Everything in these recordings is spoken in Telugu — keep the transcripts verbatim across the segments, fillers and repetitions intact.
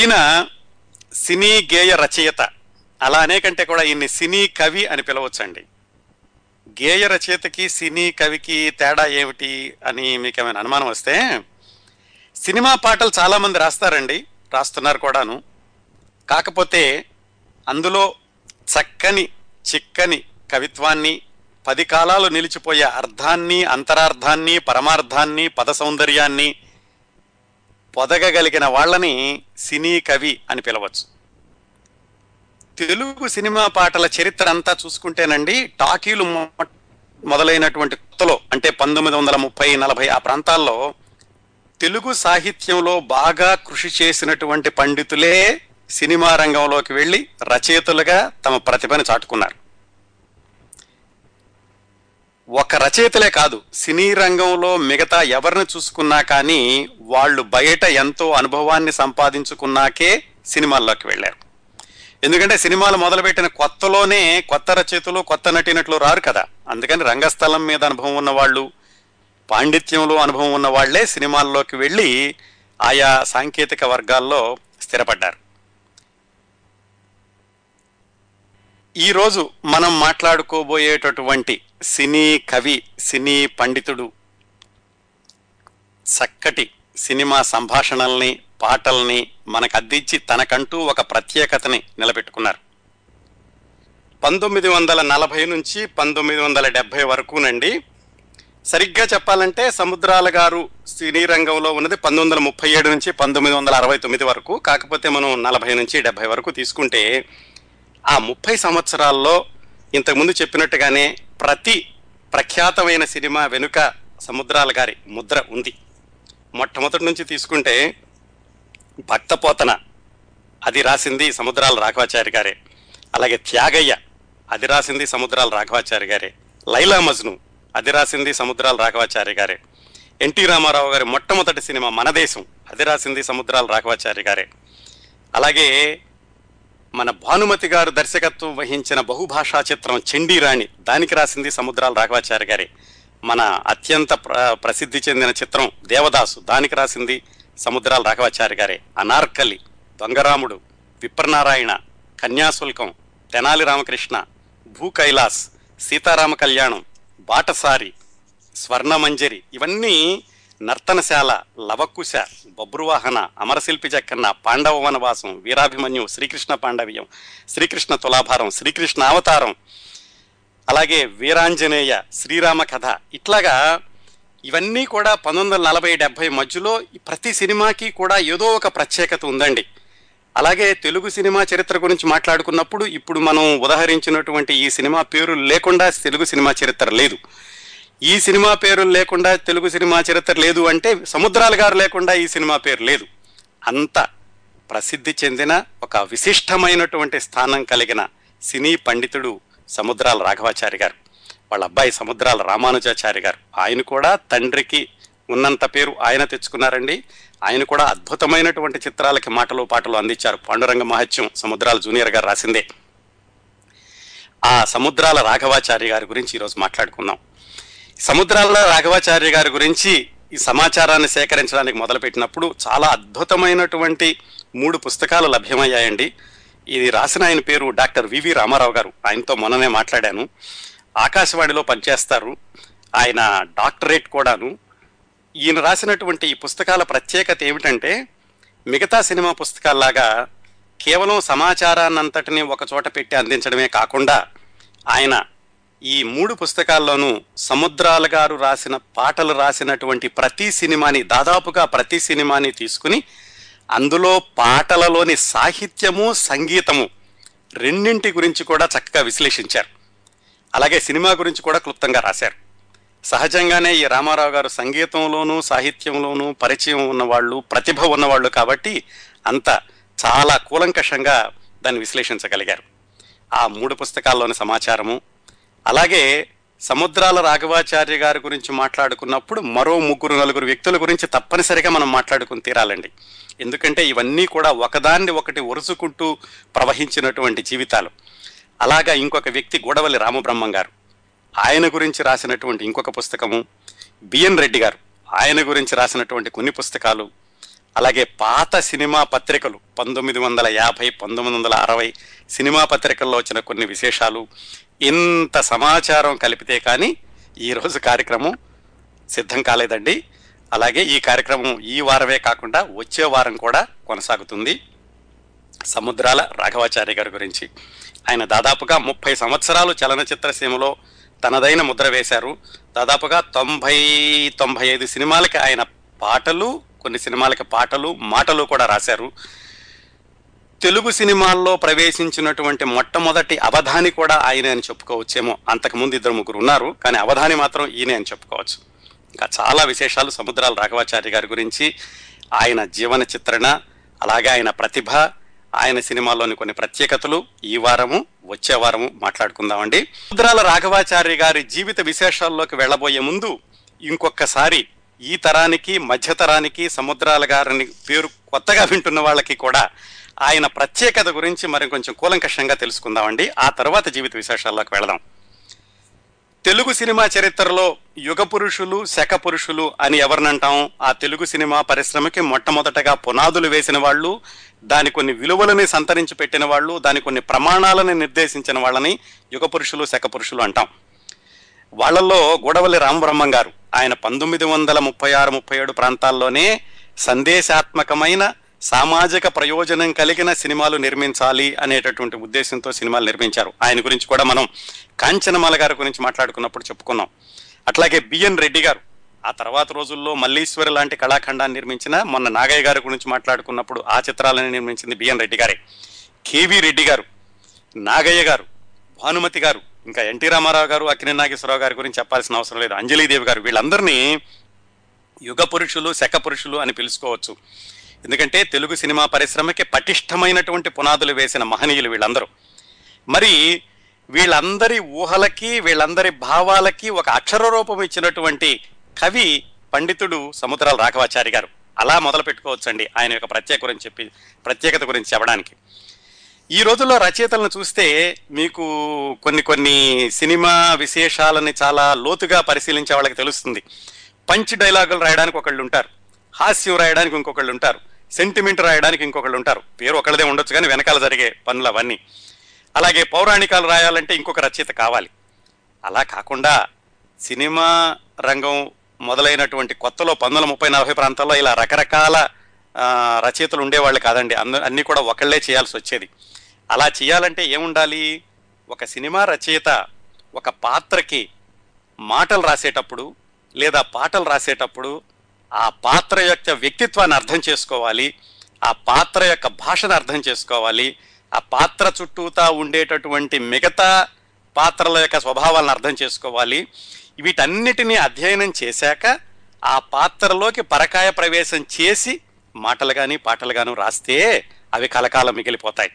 ఈయన సినీ గేయ రచయిత, అలా అనేకంటే కూడా ఈయన్ని సినీ కవి అని పిలవచ్చండి. గేయ రచయితకి సినీ కవికి తేడా ఏమిటి అని మీకు ఏమైనా అనుమానం వస్తే, సినిమా పాటలు చాలామంది రాస్తారండి, రాస్తున్నారు కూడాను. కాకపోతే అందులో చక్కని చిక్కని కవిత్వాన్ని, పది కాలాలు నిలిచిపోయే అర్థాన్ని, అంతరార్థాన్ని, పరమార్థాన్ని, పద సౌందర్యాన్ని పొదగగలిగిన వాళ్ళని సినీ కవి అని పిలవచ్చు. తెలుగు సినిమా పాటల చరిత్ర అంతా చూసుకుంటేనండి, టాకీలు మొదలైనటువంటి కొత్తలో, అంటే పంతొమ్మిది వందల ముప్పై నలభై ఆ ప్రాంతాల్లో తెలుగు సాహిత్యంలో బాగా కృషి చేసినటువంటి పండితులే సినిమా రంగంలోకి వెళ్ళి రచయితలుగా తమ ప్రతిభను చాటుకున్నారు. ఒక రచయితలే కాదు, సినీ రంగంలో మిగతా ఎవరిని చూసుకున్నా కానీ వాళ్ళు బయట ఎంతో అనుభవాన్ని సంపాదించుకున్నాకే సినిమాల్లోకి వెళ్ళారు. ఎందుకంటే సినిమాలు మొదలుపెట్టిన కొత్తలోనే కొత్త రచయితలు, కొత్త నటీనటులు రారు కదా. అందుకని రంగస్థలం మీద అనుభవం ఉన్నవాళ్ళు, పాండిత్యంలో అనుభవం ఉన్న వాళ్లే సినిమాల్లోకి వెళ్ళి ఆయా సాంకేతిక వర్గాల్లో స్థిరపడ్డారు. ఈరోజు మనం మాట్లాడుకోబోయేటటువంటి సినీ కవి, సినీ పండితుడు చక్కటి సినిమా సంభాషణల్ని, పాటల్ని మనకు అందించి తనకంటూ ఒక ప్రత్యేకతని నిలబెట్టుకున్నారు. పంతొమ్మిది వందల నలభై నుంచి పంతొమ్మిది వందల డెబ్భై వరకునండి. సరిగ్గా చెప్పాలంటే సముద్రాల గారు సినీ రంగంలో ఉన్నది పంతొమ్మిది వందల ముప్పై ఏడు నుంచి పంతొమ్మిది వందల అరవై తొమ్మిది వరకు. కాకపోతే మనం నలభై నుంచి డెబ్భై వరకు తీసుకుంటే, ఆ ముప్పై సంవత్సరాల్లో ఇంతకుముందు చెప్పినట్టుగానే ప్రతి ప్రఖ్యాతమైన సినిమా వెనుక సముద్రాల గారి ముద్ర ఉంది. మొట్టమొదటి నుంచి తీసుకుంటే భక్తపోతన, అది రాసింది సముద్రాల రాఘవాచారి గారే. అలాగే త్యాగయ్య, అది రాసింది సముద్రాల రాఘవాచారి గారే. లైలా మజ్ను, అది రాసింది సముద్రాల రాఘవాచారి గారే. ఎన్టీ రామారావు గారి మొట్టమొదటి సినిమా మనదేశం, అది రాసింది సముద్రాల రాఘవాచారి గారే. అలాగే మన భానుమతి గారు దర్శకత్వం వహించిన బహుభాషా చిత్రం చండీరాణి, దానికి రాసింది సముద్రాల రాఘవాచారి గారే. మన అత్యంత ప్ర ప్రసిద్ధి చెందిన చిత్రం దేవదాసు, దానికి రాసింది సముద్రాల రాఘవాచారి గారే. అనార్కలి, దొంగరాముడు, విప్రనారాయణ, కన్యాశుల్కం, తెనాలి రామకృష్ణ, భూ కైలాస్, సీతారామ కళ్యాణం, బాటసారి, స్వర్ణమంజరి, ఇవన్నీ నర్తనశాల, లవకుశ, బబ్రువాహన, అమరశిల్పి జక్కన్న, పాండవ వనవాసం, వీరాభిమన్యు, శ్రీకృష్ణ పాండవ్యం, శ్రీకృష్ణ తులాభారం, శ్రీకృష్ణ అవతారం, అలాగే వీరాంజనేయ, శ్రీరామ కథ, ఇట్లాగా ఇవన్నీ కూడా పంతొమ్మిది వందల నలభై డెబ్భై మధ్యలో ప్రతి సినిమాకి కూడా ఏదో ఒక ప్రత్యేకత ఉందండి. అలాగే తెలుగు సినిమా చరిత్ర గురించి మాట్లాడుకున్నప్పుడు ఇప్పుడు మనం ఉదహరించినటువంటి ఈ సినిమా పేరు లేకుండా తెలుగు సినిమా చరిత్ర లేదు. ఈ సినిమా పేరు లేకుండా తెలుగు సినిమా చరిత్ర లేదు అంటే సముద్రాల గారు లేకుండా ఈ సినిమా పేరు లేదు. అంత ప్రసిద్ధి చెందిన ఒక విశిష్టమైనటువంటి స్థానం కలిగిన సినీ పండితుడు సముద్రాల రాఘవాచారి గారు. వాళ్ళ అబ్బాయి సముద్రాల రామానుజాచారి గారు, ఆయన కూడా తండ్రికి ఉన్నంత పేరు ఆయన తెచ్చుకున్నారండి. ఆయన కూడా అద్భుతమైనటువంటి చిత్రాలకి మాటలు పాటలు అందించారు. పాండురంగ మహత్యం సముద్రాల జూనియర్ గారు రాసిందే. ఆ సముద్రాల రాఘవాచారి గారి గురించి ఈరోజు మాట్లాడుకుందాం. సముద్రాల రాఘవాచారి గారి గురించి ఈ సమాచారాన్ని సేకరించడానికి మొదలుపెట్టినప్పుడు చాలా అద్భుతమైనటువంటి మూడు పుస్తకాలు లభ్యమయ్యాయండి. ఇది రాసిన ఆయన పేరు డాక్టర్ వివి రామారావు గారు. ఆయనతో మొన్ననే మాట్లాడాను. ఆకాశవాణిలో పనిచేస్తారు, ఆయన డాక్టరేట్ కూడాను. ఈయన రాసినటువంటి ఈ పుస్తకాల ప్రత్యేకత ఏమిటంటే, మిగతా సినిమా పుస్తకాల్లాగా కేవలం సమాచారాన్నంతటినీ ఒక చోట పెట్టి అందించడమే కాకుండా, ఆయన ఈ మూడు పుస్తకాల్లోనూ సముద్రాల గారు రాసిన పాటలు రాసినటువంటి ప్రతి సినిమాని, దాదాపుగా ప్రతి సినిమాని తీసుకుని అందులో పాటలలోని సాహిత్యము, సంగీతము రెండింటి గురించి కూడా చక్కగా విశ్లేషించారు. అలాగే సినిమా గురించి కూడా క్లుప్తంగా రాశారు. సహజంగానే ఈ రామారావు గారు సంగీతంలోనూ సాహిత్యంలోనూ పరిచయం ఉన్నవాళ్ళు, ప్రతిభ ఉన్నవాళ్ళు కాబట్టి అంత చాలా కూలంకషంగా దాన్ని విశ్లేషించగలిగారు. ఆ మూడు పుస్తకాల్లోని సమాచారము. అలాగే సముద్రాల రాఘవాచార్య గారి గురించి మాట్లాడుకున్నప్పుడు మరో ముగ్గురు నలుగురు వ్యక్తుల గురించి తప్పనిసరిగా మనం మాట్లాడుకుని తీరాలండి. ఎందుకంటే ఇవన్నీ కూడా ఒకదాన్ని ఒకటి ఒరుచుకుంటూ ప్రవహించినటువంటి జీవితాలు. అలాగా ఇంకొక వ్యక్తి గోడవల్లి రామబ్రహ్మం గారు, ఆయన గురించి రాసినటువంటి ఇంకొక పుస్తకము. బిఎన్ రెడ్డి గారు, ఆయన గురించి రాసినటువంటి కొన్ని పుస్తకాలు. అలాగే పాత సినిమా పత్రికలు పంతొమ్మిది వందల యాభై పంతొమ్మిది వందల అరవై సినిమా పత్రికల్లో వచ్చిన కొన్ని విశేషాలు, ఇంత సమాచారం కలిపితే కానీ ఈరోజు కార్యక్రమం సిద్ధం కాలేదండి. అలాగే ఈ కార్యక్రమం ఈ వారమే కాకుండా వచ్చే వారం కూడా కొనసాగుతుంది. సముద్రాల రాఘవాచారి గారి గురించి, ఆయన దాదాపుగా ముప్పై సంవత్సరాలు చలనచిత్ర సీమలో తనదైన ముద్ర వేశారు. దాదాపుగా తొంభై తొంభై ఐదు సినిమాలకి ఆయన పాటలు, కొన్ని సినిమాలకి పాటలు మాటలు కూడా రాశారు. తెలుగు సినిమాల్లో ప్రవేశించినటువంటి మొట్టమొదటి అవధాని కూడా ఆయనే అని చెప్పుకోవచ్చేమో. అంతకుముందు ఇద్దరు ముగ్గురు ఉన్నారు, కానీ అవధాని మాత్రం ఈయనే అని చెప్పుకోవచ్చు. ఇంకా చాలా విశేషాలు సముద్రాల రాఘవాచారి గారి గురించి, ఆయన జీవన చిత్రణ, అలాగే ఆయన ప్రతిభ, ఆయన సినిమాలోని కొన్ని ప్రత్యేకతలు ఈ వారము వచ్చే వారము మాట్లాడుకుందామండి. సముద్రాల రాఘవాచారి గారి జీవిత విశేషాల్లోకి వెళ్ళబోయే ముందు ఇంకొకసారి ఈ తరానికి, మధ్యతరానికి, సముద్రాల గారిని పేరు కొత్తగా వింటున్న వాళ్ళకి కూడా ఆయన ప్రత్యేకత గురించి మరి కొంచెం కూలంకషంగా తెలుసుకుందామండి. ఆ తర్వాత జీవిత విశేషాల్లోకి వెళదాం. తెలుగు సినిమా చరిత్రలో యుగ పురుషులు, శక పురుషులు అని ఎవరినంటాం? ఆ తెలుగు సినిమా పరిశ్రమకి మొట్టమొదటగా పునాదులు వేసిన వాళ్ళు, దాని కొన్ని విలువలని సంతరించి పెట్టిన వాళ్ళు, దాని కొన్ని ప్రమాణాలను నిర్దేశించిన వాళ్ళని యుగ పురుషులు, శక పురుషులు అంటాం. వాళ్ళల్లో గోడవల్లి రామబ్రహ్మం గారు, ఆయన పంతొమ్మిది వందల ముప్పై ఆరు ముప్పై ఏడు ప్రాంతాల్లోనే సందేశాత్మకమైన, సామాజిక ప్రయోజనం కలిగిన సినిమాలు నిర్మించాలి అనేటటువంటి ఉద్దేశంతో సినిమాలు నిర్మించారు. ఆయన గురించి కూడా మనం కాంచనమాల గారి గురించి మాట్లాడుకున్నప్పుడు చెప్పుకున్నాం. అట్లాగే బిఎన్ రెడ్డి గారు ఆ తర్వాత రోజుల్లో మల్లీశ్వరి లాంటి కళాఖండాన్ని నిర్మించిన, మొన్న నాగయ్య గారి గురించి మాట్లాడుకున్నప్పుడు ఆ చిత్రాలను నిర్మించింది బిఎన్ రెడ్డి గారే. కేవీ రెడ్డి గారు, నాగయ్య గారు, భానుమతి గారు, ఇంకా ఎన్టీ రామారావు గారు, అక్కినేని నాగేశ్వరరావు గారి గురించి చెప్పాల్సిన అవసరం లేదు. అంజలీదేవి గారు, వీళ్ళందరినీ యుగ పురుషులు, శక పురుషులు అని పిలుచుకోవచ్చు. ఎందుకంటే తెలుగు సినిమా పరిశ్రమకి పటిష్టమైనటువంటి పునాదులు వేసిన మహనీయులు వీళ్ళందరూ. మరి వీళ్ళందరి ఊహలకి, వీళ్ళందరి భావాలకి ఒక అక్షర రూపం ఇచ్చినటువంటి కవి, పండితుడు సముద్రాల రాఘవాచారి గారు. అలా మొదలు పెట్టుకోవచ్చండి ఆయన యొక్క ప్రత్యేక గురించి చెప్పి ప్రత్యేకత గురించి చెప్పడానికి. ఈ రోజుల్లో రచయితలను చూస్తే మీకు కొన్ని కొన్ని సినిమా విశేషాలని చాలా లోతుగా పరిశీలించే వాళ్ళకి తెలుస్తుంది. పంచ్ డైలాగులు రాయడానికి ఒకళ్ళు ఉంటారు, హాస్యం రాయడానికి ఇంకొకళ్ళు ఉంటారు, సెంటిమెంట్ రాయడానికి ఇంకొకళ్ళు ఉంటారు. పేరు ఒకళ్ళదే ఉండొచ్చు, కానీ వెనకాల జరిగే పనులు అవన్నీ. అలాగే పౌరాణికాలు రాయాలంటే ఇంకొక రచయిత కావాలి. అలా కాకుండా సినిమా రంగం మొదలైనటువంటి కొత్తలో పంతొమ్మిది వందల ముప్పై నలభై ప్రాంతాల్లో ఇలా రకరకాల రచయితలు ఉండేవాళ్ళు కాదండి. అంద అన్నీ కూడా ఒకళ్ళే చేయాల్సి వచ్చేది. అలా చేయాలంటే ఏముండాలి? ఒక సినిమా రచయిత ఒక పాత్రకి మాటలు రాసేటప్పుడు లేదా పాటలు రాసేటప్పుడు ఆ పాత్ర యొక్క వ్యక్తిత్వాన్ని అర్థం చేసుకోవాలి, ఆ పాత్ర యొక్క భాషను అర్థం చేసుకోవాలి, ఆ పాత్ర చుట్టూతా ఉండేటటువంటి మిగతా పాత్రల యొక్క స్వభావాలను అర్థం చేసుకోవాలి. వీటన్నిటినీ అధ్యయనం చేశాక ఆ పాత్రలోకి పరకాయ ప్రవేశం చేసి మాటలు కానీ పాటలు కానీ రాస్తే అవి కలకాలం మిగిలిపోతాయి.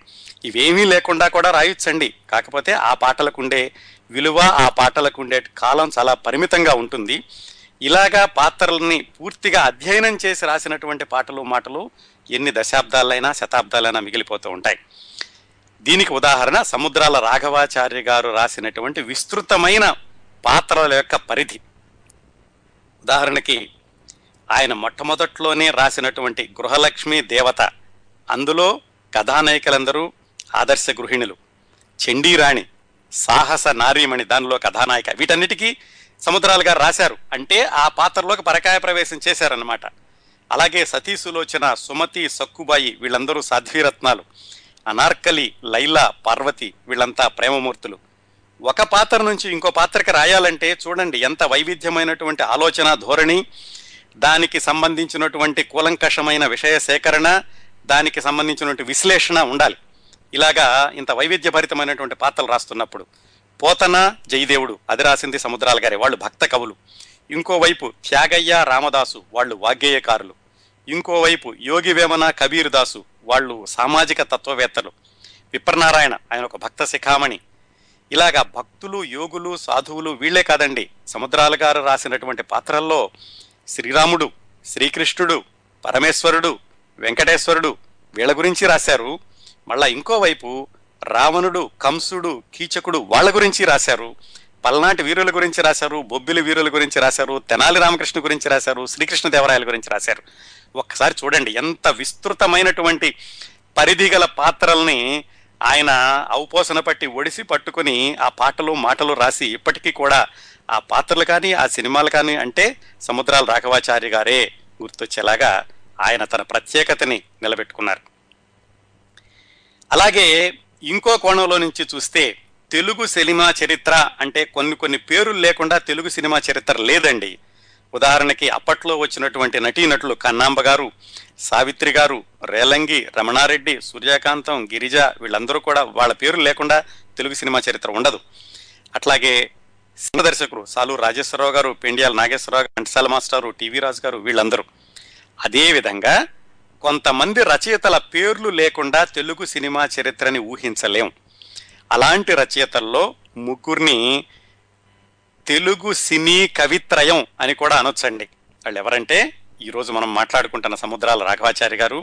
ఇవేమీ లేకుండా కూడా రాయొచ్చండి, కాకపోతే ఆ పాటలకు ఉండే విలువ, ఆ పాటలకు ఉండే కాలం చాలా పరిమితంగా ఉంటుంది. ఇలాగా పాత్రల్ని పూర్తిగా అధ్యయనం చేసి రాసినటువంటి పాటలు, మాటలు ఎన్ని దశాబ్దాలైనా, శతాబ్దాలైనా మిగిలిపోతూ ఉంటాయి. దీనికి ఉదాహరణ సముద్రాల రాఘవాచారి గారు రాసినటువంటి విస్తృతమైన పాత్రల యొక్క పరిధి. ఉదాహరణకి ఆయన మొట్టమొదట్లోనే రాసినటువంటి గృహలక్ష్మి, దేవత, అందులో కథానాయికలందరూ ఆదర్శ గృహిణులు, చండీరాణి, సాహస నారీమణి దానిలో కథానాయిక. వీటన్నిటికీ సముద్రాల గారు రాశారు, అంటే ఆ పాత్రలోకి పరకాయ ప్రవేశం చేశారన్నమాట. అలాగే సతీసులోచన, సుమతి, సక్కుబాయి వీళ్ళందరూ సాధ్వీరత్నాలు, అనార్కలి, లైలా, పార్వతి వీళ్ళంతా ప్రేమమూర్తులు. ఒక పాత్ర నుంచి ఇంకో పాత్రకి రాయాలంటే చూడండి ఎంత వైవిధ్యమైనటువంటి ఆలోచన ధోరణి, దానికి సంబంధించినటువంటి కూలంకషమైన విషయ సేకరణ, దానికి సంబంధించినటువంటి విశ్లేషణ ఉండాలి. ఇలాగా ఇంత వైవిధ్యభరితమైనటువంటి పాత్రలు రాస్తున్నప్పుడు పోతన, జయదేవుడు అది రాసింది సముద్రాల గారి. వాళ్ళు భక్త కవులు. ఇంకోవైపు త్యాగయ్య, రామదాసు వాళ్ళు వాగ్గేయకారులు. ఇంకోవైపు యోగి వేమన, కబీరు దాసు వాళ్ళు సామాజిక తత్వవేత్తలు. విప్రనారాయణ ఆయన ఒక భక్త శిఖామణి. ఇలాగా భక్తులు, యోగులు, సాధువులు వీళ్లే కాదండి, సముద్రాల గారు రాసినటువంటి పాత్రల్లో శ్రీరాముడు, శ్రీకృష్ణుడు, పరమేశ్వరుడు, వెంకటేశ్వరుడు వీళ్ళ గురించి రాశారు. మళ్ళా ఇంకోవైపు రావణుడు, కంసుడు, కీచకుడు వాళ్ళ గురించి రాశారు. పల్నాటి వీరుల గురించి రాశారు, బొబ్బిలి వీరుల గురించి రాశారు, తెనాలి రామకృష్ణ గురించి రాశారు, శ్రీకృష్ణదేవరాయల గురించి రాశారు. ఒక్కసారి చూడండి ఎంత విస్తృతమైనటువంటి పరిధి గల పాత్రల్ని ఆయన ఔపోసన పట్టి ఒడిసి పట్టుకుని ఆ పాటలు మాటలు రాసి ఇప్పటికీ కూడా ఆ పాత్రలు కానీ ఆ సినిమాలు కానీ అంటే సముద్రాల రాఘవాచారి గారే గుర్తొచ్చేలాగా ఆయన తన ప్రత్యేకతని నిలబెట్టుకున్నారు. అలాగే ఇంకో కోణంలో నుంచి చూస్తే తెలుగు సినిమా చరిత్ర అంటే కొన్ని కొన్ని పేర్లు లేకుండా తెలుగు సినిమా చరిత్ర లేదండి. ఉదాహరణకి అప్పట్లో వచ్చినటువంటి నటీనటులు కన్నాంబ గారు, సావిత్రి గారు, రేలంగి, రమణారెడ్డి, సూర్యకాంతం, గిరిజ వీళ్ళందరూ కూడా వాళ్ళ పేర్లు లేకుండా తెలుగు సినిమా చరిత్ర ఉండదు. అట్లాగే సినిమా దర్శకులు సాలూరు రాజేశ్వరరావు గారు, పెండియాల నాగేశ్వరరావు గారు, ఘంటసాల మాస్టారు, టీవీ రాజు గారు వీళ్ళందరూ. అదేవిధంగా కొంతమంది రచయితల పేర్లు లేకుండా తెలుగు సినిమా చరిత్రని ఊహించలేం. అలాంటి రచయితల్లో ముగ్గురిని తెలుగు సినీ కవిత్రయం అని కూడా అనొచ్చండి. వాళ్ళు ఎవరంటే ఈరోజు మనం మాట్లాడుకుంటున్న సముద్రాల రాఘవాచారి గారు,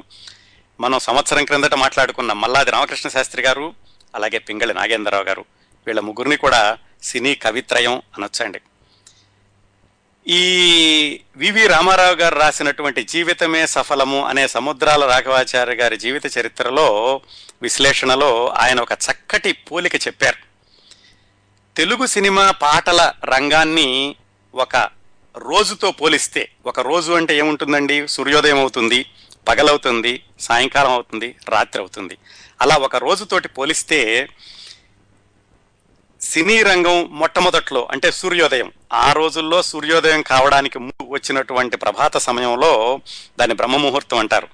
మనం సంవత్సరం క్రిందట మాట్లాడుకున్న మల్లాది రామకృష్ణ శాస్త్రి గారు, అలాగే పింగళి నాగేంద్రరావు గారు. వీళ్ళ ముగ్గురిని కూడా సినీ కవిత్రయం అనొచ్చండి. ఈ వివి రామారావు గారు రాసినటువంటి జీవితమే సఫలము అనే సముద్రాల రాఘవాచారి గారి జీవిత చరిత్రలో విశ్లేషణలో ఆయన ఒక చక్కటి పోలిక చెప్పారు. తెలుగు సినిమా పాటల రంగాన్ని ఒక రోజుతో పోలిస్తే, ఒక రోజు అంటే ఏముంటుందండి, సూర్యోదయం అవుతుంది, పగలవుతుంది, సాయంకాలం అవుతుంది, రాత్రి అవుతుంది. అలా ఒక రోజుతోటి పోలిస్తే సినీ రంగం మొట్టమొదట్లో అంటే సూర్యోదయం, ఆ రోజుల్లో సూర్యోదయం కావడానికి ముందు వచ్చినటువంటి ప్రభాత సమయంలో దాన్ని బ్రహ్మముహూర్తం అంటారు.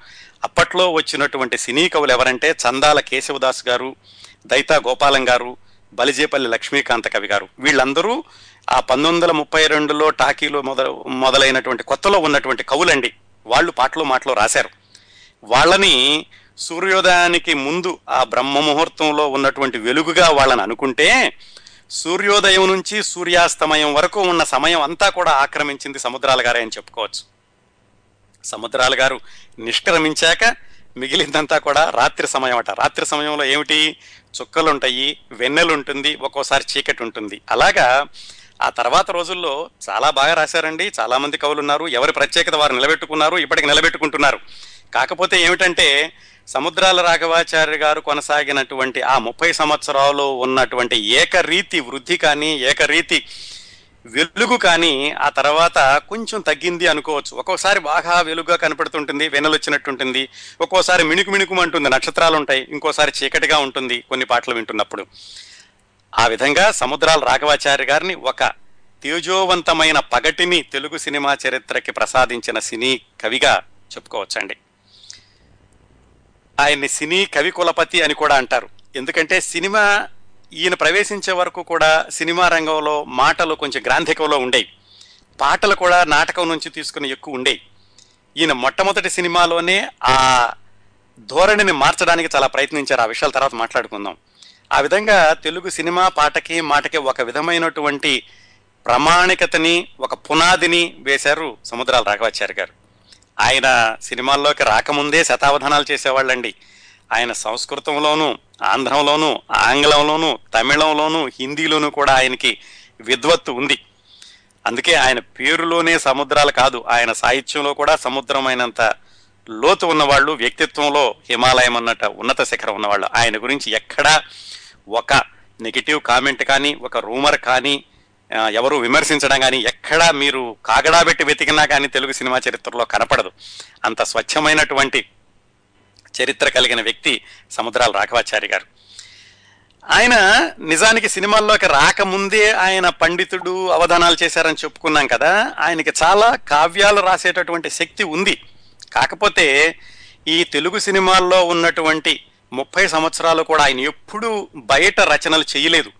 అప్పట్లో వచ్చినటువంటి సినీ కవులు ఎవరంటే చందాల కేశవదాస్ గారు, దైతా గోపాలం గారు, బలిజేపల్లి లక్ష్మీకాంత కవి గారు. వీళ్ళందరూ ఆ పంతొమ్మిది వందల ముప్పై రెండులో టాకీలో మొదలు మొదలైనటువంటి కొత్తలో ఉన్నటువంటి కవులండి. వాళ్ళు పాటలు మాటలు రాశారు. వాళ్ళని సూర్యోదయానికి ముందు ఆ బ్రహ్మముహూర్తంలో ఉన్నటువంటి వెలుగుగా వాళ్ళని అనుకుంటే, సూర్యోదయం నుంచి సూర్యాస్తమయం వరకు ఉన్న సమయం అంతా కూడా ఆక్రమించింది సముద్రాల గారే అని చెప్పుకోవచ్చు. సముద్రాల గారు నిష్క్రమించాక మిగిలిందంతా కూడా రాత్రి సమయం అట. రాత్రి సమయంలో ఏమిటి, చుక్కలుంటాయి, వెన్నెలు ఉంటుంది, ఒక్కోసారి చీకటి ఉంటుంది. అలాగా ఆ తర్వాత రోజుల్లో చాలా బాగా రాశారండి, చాలామంది కవులు ఉన్నారు. ఎవరి ప్రత్యేకత వారు నిలబెట్టుకున్నారు, ఇప్పటికి నిలబెట్టుకుంటున్నారు. కాకపోతే ఏమిటంటే సముద్రాల రాఘవాచారి గారు కొనసాగినటువంటి ఆ ముప్పై సంవత్సరాలు ఉన్నటువంటి ఏకరీతి వృద్ధి కానీ ఏకరీతి వెలుగు కానీ ఆ తర్వాత కొంచెం తగ్గింది అనుకోవచ్చు. ఒక్కోసారి బాగా వెలుగుగా కనపడుతుంటుంది, వెన్నెలు వచ్చినట్టుంటుంది, ఒక్కోసారి మిణుకు మిణుకుమంటుంది, నక్షత్రాలు ఉంటాయి, ఇంకోసారి చీకటిగా ఉంటుంది కొన్ని పాటలు వింటున్నప్పుడు. ఆ విధంగా సముద్రాల రాఘవాచారి గారిని ఒక తేజోవంతమైన పగటిని తెలుగు సినిమా చరిత్రకి ప్రసాదించిన సినీ కవిగా చెప్పుకోవచ్చండి. ఆయన్ని సినీ కవి కులపతి అని కూడా అంటారు. ఎందుకంటే సినిమా ఈయన ప్రవేశించే వరకు కూడా సినిమా రంగంలో మాటలు కొంచెం గ్రాంథికంలో ఉండేవి, పాటలు కూడా నాటకం నుంచి తీసుకుని ఎక్కువ ఉండేవి. ఈయన మొట్టమొదటి సినిమాలోనే ఆ ధోరణిని మార్చడానికి చాలా ప్రయత్నించారు. ఆ విషయాల తర్వాత మాట్లాడుకుందాం. ఆ విధంగా తెలుగు సినిమా పాటకి మాటకి ఒక విధమైనటువంటి ప్రామాణికతని, ఒక పునాదిని వేశారు సముద్రాల రాఘవాచారి గారు. ఆయన సినిమాల్లోకి రాకముందే శతావధానాలు చేసేవాళ్ళండి. ఆయన సంస్కృతంలోనూ, ఆంధ్రంలోనూ, ఆంగ్లంలోనూ, తమిళంలోనూ, హిందీలోనూ కూడా ఆయనకి విద్వత్తు ఉంది. అందుకే ఆయన పేరులోనే సముద్రాలు కాదు, ఆయన సాహిత్యంలో కూడా సముద్రమైనంత లోతు ఉన్నవాళ్ళు, వ్యక్తిత్వంలో హిమాలయం అన్నట్టు ఉన్నత శిఖరం ఉన్నవాళ్ళు. ఆయన గురించి ఎక్కడా ఒక నెగిటివ్ కామెంట్ కానీ, ఒక రూమర్ కానీ, ఎవరు విమర్శించడం కానీ ఎక్కడా మీరు కాగడా పెట్టి వెతికినా కానీ తెలుగు సినిమా చరిత్రలో కనపడదు. అంత స్వచ్ఛమైనటువంటి చరిత్ర కలిగిన వ్యక్తి సముద్రాల రాఘవాచారి గారు. ఆయన నిజానికి సినిమాల్లోకి రాకముందే ఆయన పండితుడు, అవధానాలు చేశారని చెప్పుకున్నాం కదా. ఆయనకి చాలా కావ్యాలు రాసేటటువంటి శక్తి ఉంది. కాకపోతే ఈ తెలుగు సినిమాల్లో ఉన్నటువంటి ముప్పై సంవత్సరాలు కూడా ఆయన ఎప్పుడూ బయట రచనలు చేయలేదు.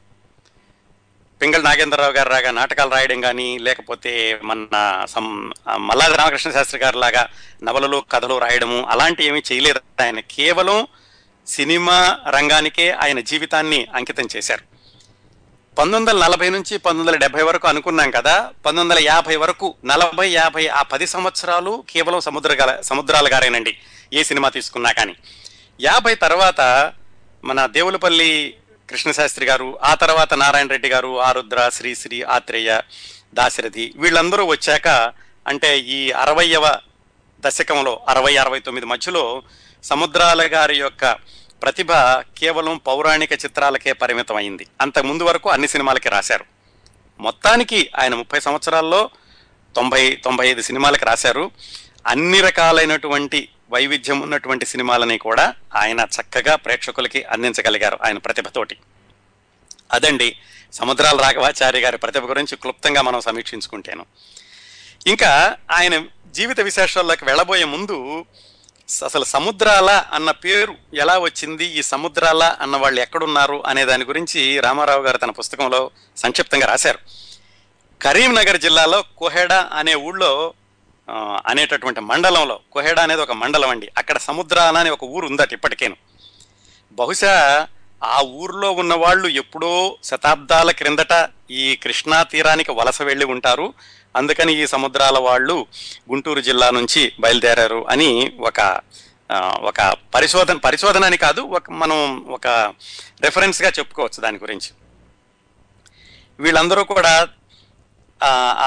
పింగళి నాగేంద్రరావు గారు లాగా నాటకాలు రాయడం కానీ, లేకపోతే మన సం మల్లాది రామకృష్ణ శాస్త్రి గారు లాగా నవలలు కథలు రాయడము అలాంటివి ఏమీ చేయలేదు. ఆయన కేవలం సినిమా రంగానికే ఆయన జీవితాన్ని అంకితం చేశారు. పంతొమ్మిది వందల నలభై నుంచి పంతొమ్మిది వందల డెబ్బై వరకు అనుకున్నాం కదా, పంతొమ్మిది వందల యాభై వరకు నలభై యాభై ఆ పది సంవత్సరాలు కేవలం సముద్ర సముద్రాల గారేనండి ఏ సినిమా తీసుకున్నా కానీ. యాభై తర్వాత మన దేవులపల్లి కృష్ణశాస్త్రి గారు, ఆ తర్వాత నారాయణ రెడ్డి గారు, ఆరుద్ర, శ్రీశ్రీ, ఆత్రేయ, దాశరథి, వీళ్ళందరూ వచ్చాక అంటే ఈ అరవైవ దశకంలో అరవై అరవై తొమ్మిది మధ్యలో సముద్రాల గారి యొక్క ప్రతిభ కేవలం పౌరాణిక చిత్రాలకే పరిమితం అయింది. అంతకుముందు వరకు అన్ని సినిమాలకి రాశారు. మొత్తానికి ఆయన ముప్పై సంవత్సరాల్లో తొంభై తొంభై ఐదు సినిమాలకి రాశారు. అన్ని రకాలైనటువంటి వైవిధ్యం ఉన్నటువంటి సినిమాలని కూడా ఆయన చక్కగా ప్రేక్షకులకి అందించగలిగారు ఆయన ప్రతిభతోటి. అదండి సముద్రాల రాఘవాచారి గారి ప్రతిభ గురించి క్లుప్తంగా మనం సమీక్షించుకుంటాను. ఇంకా ఆయన జీవిత విశేషాల్లోకి వెళ్ళబోయే ముందు అసలు సముద్రాల అన్న పేరు ఎలా వచ్చింది, ఈ సముద్రాల అన్న వాళ్ళు ఎక్కడున్నారు అనే దాని గురించి రామారావు గారు తన పుస్తకంలో సంక్షిప్తంగా రాశారు. కరీంనగర్ జిల్లాలో కోహెడ అనే ఊళ్ళో అనేటటువంటి మండలంలో, కోహెడ అనేది ఒక మండలం అండి, అక్కడ సముద్రాల అనే ఒక ఊరు ఉందట ఇప్పటికేను. బహుశా ఆ ఊర్లో ఉన్నవాళ్ళు ఎప్పుడో శతాబ్దాల క్రిందట ఈ కృష్ణా తీరానికి వలస వెళ్ళి ఉంటారు, అందుకని ఈ సముద్రాల వాళ్ళు గుంటూరు జిల్లా నుంచి బయలుదేరారు అని ఒక ఒక పరిశోధన పరిశోధన అని కాదు ఒక మనం ఒక రెఫరెన్స్గా చెప్పుకోవచ్చు దాని గురించి. వీళ్ళందరూ కూడా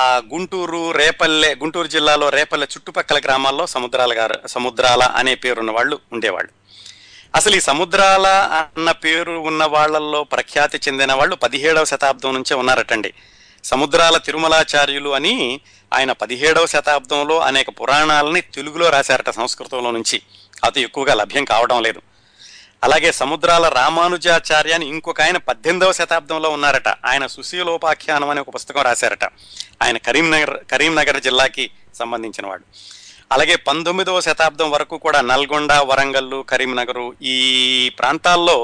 ఆ గుంటూరు రేపల్లె గుంటూరు జిల్లాలో రేపల్లె చుట్టుపక్కల గ్రామాల్లో సముద్రాల గారు సముద్రాల అనే పేరున్న వాళ్ళు ఉండేవాళ్ళు. అసలు ఈ సముద్రాల అన్న పేరు ఉన్న వాళ్ళల్లో ప్రఖ్యాతి చెందిన వాళ్ళు పదిహేడవ శతాబ్దం నుంచే ఉన్నారటండి. సముద్రాల తిరుమలాచార్యులు అని ఆయన పదిహేడవ శతాబ్దంలో అనేక పురాణాలని తెలుగులో రాశారట, సంస్కృతంలో నుంచి. అది ఎక్కువగా లభ్యం కావడం లేదు. అలాగే సముద్రాల రామానుజాచార్య అని ఇంకొక ఆయన పద్దెనిమిదవ శతాబ్దంలో ఉన్నారట. ఆయన సుశీలోపాఖ్యానం అనే ఒక పుస్తకం రాశారట. ఆయన కరీంనగర్ కరీంనగర్ జిల్లాకి సంబంధించిన వాడు. అలాగే పంతొమ్మిదవ శతాబ్దం వరకు కూడా నల్గొండ, వరంగల్లు, కరీంనగరు ఈ ప్రాంతాల్లో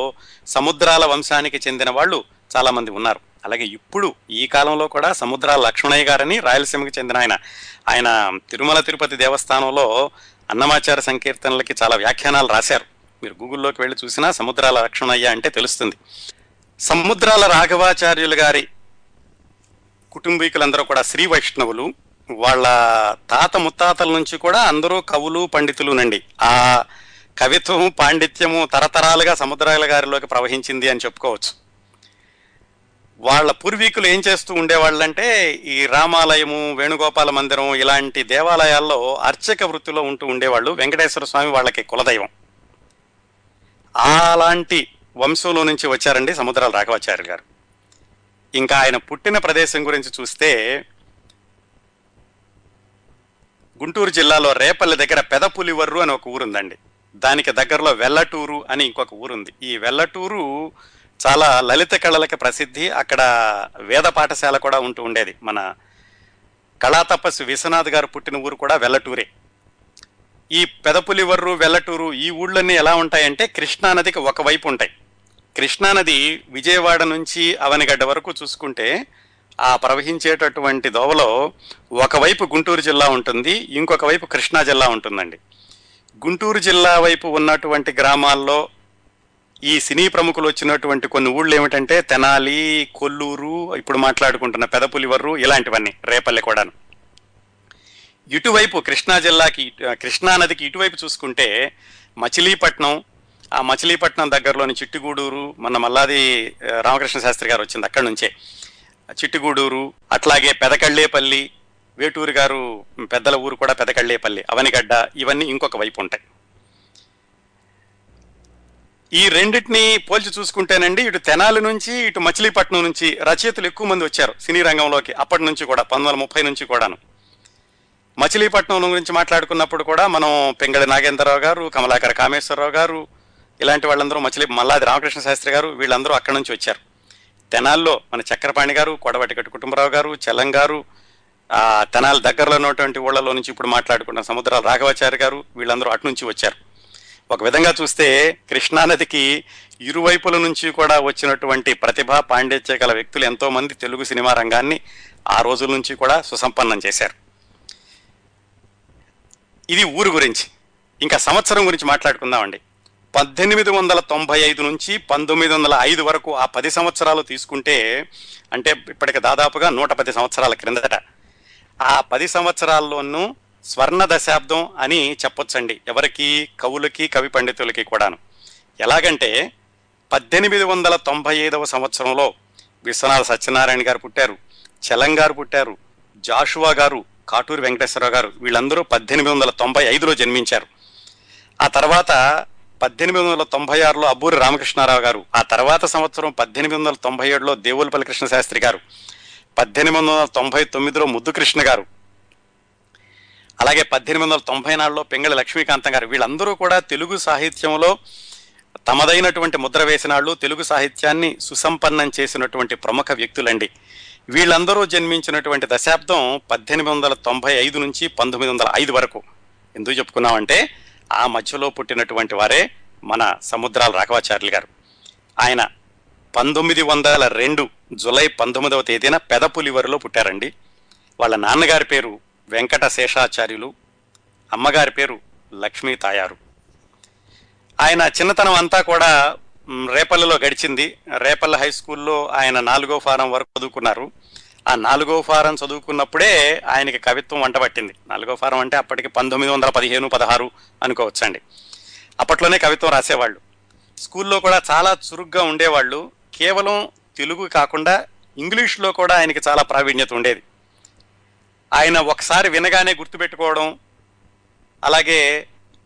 సముద్రాల వంశానికి చెందిన వాళ్ళు చాలామంది ఉన్నారు. అలాగే ఇప్పుడు ఈ కాలంలో కూడా సముద్రాల లక్ష్మణయ్య గారని రాయలసీమకి చెందిన ఆయన ఆయన తిరుమల తిరుపతి దేవస్థానంలో అన్నమాచార సంకీర్తనలకి చాలా వ్యాఖ్యానాలు రాశారు. మీరు గూగుల్లోకి వెళ్ళి చూసినా సముద్రాల లక్ష్మణయ్య అంటే తెలుస్తుంది. సముద్రాల రాఘవాచార్యులు గారి కుటుంబీకులందరూ కూడా శ్రీ వైష్ణవులు. వాళ్ళ తాత ముత్తాతల నుంచి కూడా అందరూ కవులు, పండితులునండి. ఆ కవిత్వము, పాండిత్యము తరతరాలుగా సముద్రాల గారిలోకి ప్రవహించింది అని చెప్పుకోవచ్చు. వాళ్ళ పూర్వీకులు ఏం చేస్తూ ఉండేవాళ్ళంటే ఈ రామాలయము, వేణుగోపాల మందిరం ఇలాంటి దేవాలయాల్లో అర్చక వృత్తిలో ఉంటూ ఉండేవాళ్ళు. వెంకటేశ్వర స్వామి వాళ్ళకి కులదైవం. అలాంటి వంశంలో నుంచి వచ్చారండి సముద్రాల రాఘవాచారి గారు. ఇంకా ఆయన పుట్టిన ప్రదేశం గురించి చూస్తే గుంటూరు జిల్లాలో రేపల్లె దగ్గర పెదపులివర్రు అని ఒక ఊరుందండి. దానికి దగ్గరలో వెల్లటూరు అని ఇంకొక ఊరుంది. ఈ వెల్లటూరు చాలా లలిత కళలకి ప్రసిద్ధి. అక్కడ వేద పాఠశాల కూడా ఉంటూ ఉండేది. మన కళా తపస్సు విశ్వనాథ్ గారు పుట్టిన ఊరు కూడా వెల్లటూరే. ఈ పెదపులివర్రు, వెల్లటూరు ఈ ఊళ్ళన్నీ ఎలా ఉంటాయంటే కృష్ణానదికి ఒకవైపు ఉంటాయి. కృష్ణానది విజయవాడ నుంచి అవనిగడ్డ వరకు చూసుకుంటే ఆ ప్రవహించేటటువంటి దోవలో ఒకవైపు గుంటూరు జిల్లా ఉంటుంది, ఇంకొక వైపు కృష్ణా జిల్లా ఉంటుందండి. గుంటూరు జిల్లా వైపు ఉన్నటువంటి గ్రామాల్లో ఈ సినీ ప్రముఖులు వచ్చినటువంటి కొన్ని ఊళ్ళు ఏమిటంటే తెనాలి, కొల్లూరు, ఇప్పుడు మాట్లాడుకుంటున్న పెదపులివర్రు ఇలాంటివన్నీ, రేపల్లె కూడాను. ఇటువైపు కృష్ణా జిల్లాకి కృష్ణానదికి ఇటువైపు చూసుకుంటే మచిలీపట్నం, ఆ మచిలీపట్నం దగ్గరలోని చిట్టిగూడూరు, మన మల్లాది రామకృష్ణ శాస్త్రి గారు వచ్చింది అక్కడి నుంచే, చిట్టిగూడూరు, అట్లాగే పెదకళ్ళేపల్లి, వేటూరు గారు పెద్దల ఊరు కూడా పెదకళ్ళేపల్లి, అవనిగడ్డ ఇవన్నీ ఇంకొక వైపు ఉంటాయి. ఈ రెండింటిని పోల్చి చూసుకుంటేనండి ఇటు తెనాలి నుంచి ఇటు మచిలీపట్నం నుంచి రచయితలు ఎక్కువ మంది వచ్చారు సినీ రంగంలోకి అప్పటి నుంచి కూడా, పంతొమ్మిది వందల ముప్పై నుంచి కూడాను. మచిలీపట్నం గురించి మాట్లాడుకున్నప్పుడు కూడా మనం పెంగళి నాగేంద్రరావు గారు, కమలాకర కామేశ్వరరావు గారు ఇలాంటి వాళ్ళందరూ మచిలీ మల్లాది రామకృష్ణ శాస్త్రి గారు వీళ్ళందరూ అక్కడి నుంచి వచ్చారు. తెనాల్లో మన చక్రపాణి గారు, కొడవటిగట్టు కుటుంబరావు గారు, చలం గారు, తెనాలి దగ్గరలో ఉన్నటువంటి ఊళ్ళలో నుంచి ఇప్పుడు మాట్లాడుకున్న సముద్రాల రాఘవాచారి గారు వీళ్ళందరూ అటు నుంచి వచ్చారు. ఒక విధంగా చూస్తే కృష్ణానదికి ఇరువైపుల నుంచి కూడా వచ్చినటువంటి ప్రతిభ, పాండిత్య గల వ్యక్తులు ఎంతోమంది తెలుగు సినిమా రంగాన్ని ఆ రోజుల నుంచి కూడా సుసంపన్నం చేశారు. ఇది ఊరు గురించి. ఇంకా సంవత్సరం గురించి మాట్లాడుకుందామండి. పద్దెనిమిది వందల తొంభై ఐదు నుంచి పంతొమ్మిది వందల ఐదు వరకు ఆ పది సంవత్సరాలు తీసుకుంటే అంటే ఇప్పటికి దాదాపుగా నూట పది సంవత్సరాల క్రిందట ఆ పది సంవత్సరాల్లోనూ స్వర్ణ దశాబ్దం అని చెప్పొచ్చండి ఎవరికి, కవులకి, కవి పండితులకి కూడాను. ఎలాగంటే పద్దెనిమిది వందల తొంభై ఐదవ సంవత్సరంలో విశ్వనాథ సత్యనారాయణ గారు పుట్టారు, చలంగారు పుట్టారు, జాషువా గారు, కాటూరు వెంకటేశ్వరరావు గారు. వీళ్ళందరూ పద్దెనిమిది వందల తొంభై ఐదులో జన్మించారు. ఆ తర్వాత పద్దెనిమిది వందల తొంభై ఆరులో అబ్బూరి రామకృష్ణారావు గారు, ఆ తర్వాత సంవత్సరం పద్దెనిమిది వందల తొంభై ఏడులో దేవులపల్లి కృష్ణశాస్త్రి గారు, పద్దెనిమిది వందల తొంభై తొమ్మిదిలో ముద్దుకృష్ణ గారు, అలాగే పద్దెనిమిది వందల తొంభై నాలుగులో పింగళి లక్ష్మీకాంతం గారు. వీళ్ళందరూ కూడా తెలుగు సాహిత్యంలో తమదైనటువంటి ముద్ర వేసినాళ్ళు, తెలుగు సాహిత్యాన్ని సుసంపన్నం చేసినటువంటి ప్రముఖ వ్యక్తులండి. వీళ్ళందరూ జన్మించినటువంటి దశాబ్దం పద్దెనిమిది వందల తొంభై ఐదు నుంచి పంతొమ్మిది వందల ఐదు వరకు. ఎందుకు చెప్పుకున్నామంటే ఆ మధ్యలో పుట్టినటువంటి వారే మన సముద్రాల రాఘవాచార్యులు గారు. ఆయన పంతొమ్మిది వందల రెండు జూలై పంతొమ్మిదవ తేదీన పెదపులివరిలో పుట్టారండి. వాళ్ళ నాన్నగారి పేరు వెంకట శేషాచార్యులు, అమ్మగారి పేరు లక్ష్మీ తాయారు. ఆయన చిన్నతనం అంతా కూడా రేపల్లెలో గడిచింది. రేపల్లె హై స్కూల్లో ఆయన నాలుగో ఫారం వరకు చదువుకున్నారు. ఆ నాలుగో ఫారం చదువుకున్నప్పుడే ఆయనకి కవిత్వం వంట పట్టింది. నాలుగో ఫారం అంటే అప్పటికి పంతొమ్మిది వందల పదిహేను పదహారు అనుకోవచ్చండి. అప్పట్లోనే కవిత్వం రాసేవాళ్ళు. స్కూల్లో కూడా చాలా చురుగ్గా ఉండేవాళ్ళు. కేవలం తెలుగు కాకుండా ఇంగ్లీష్లో కూడా ఆయనకి చాలా ప్రావీణ్యత ఉండేది. ఆయన ఒకసారి వినగానే గుర్తుపెట్టుకోవడం, అలాగే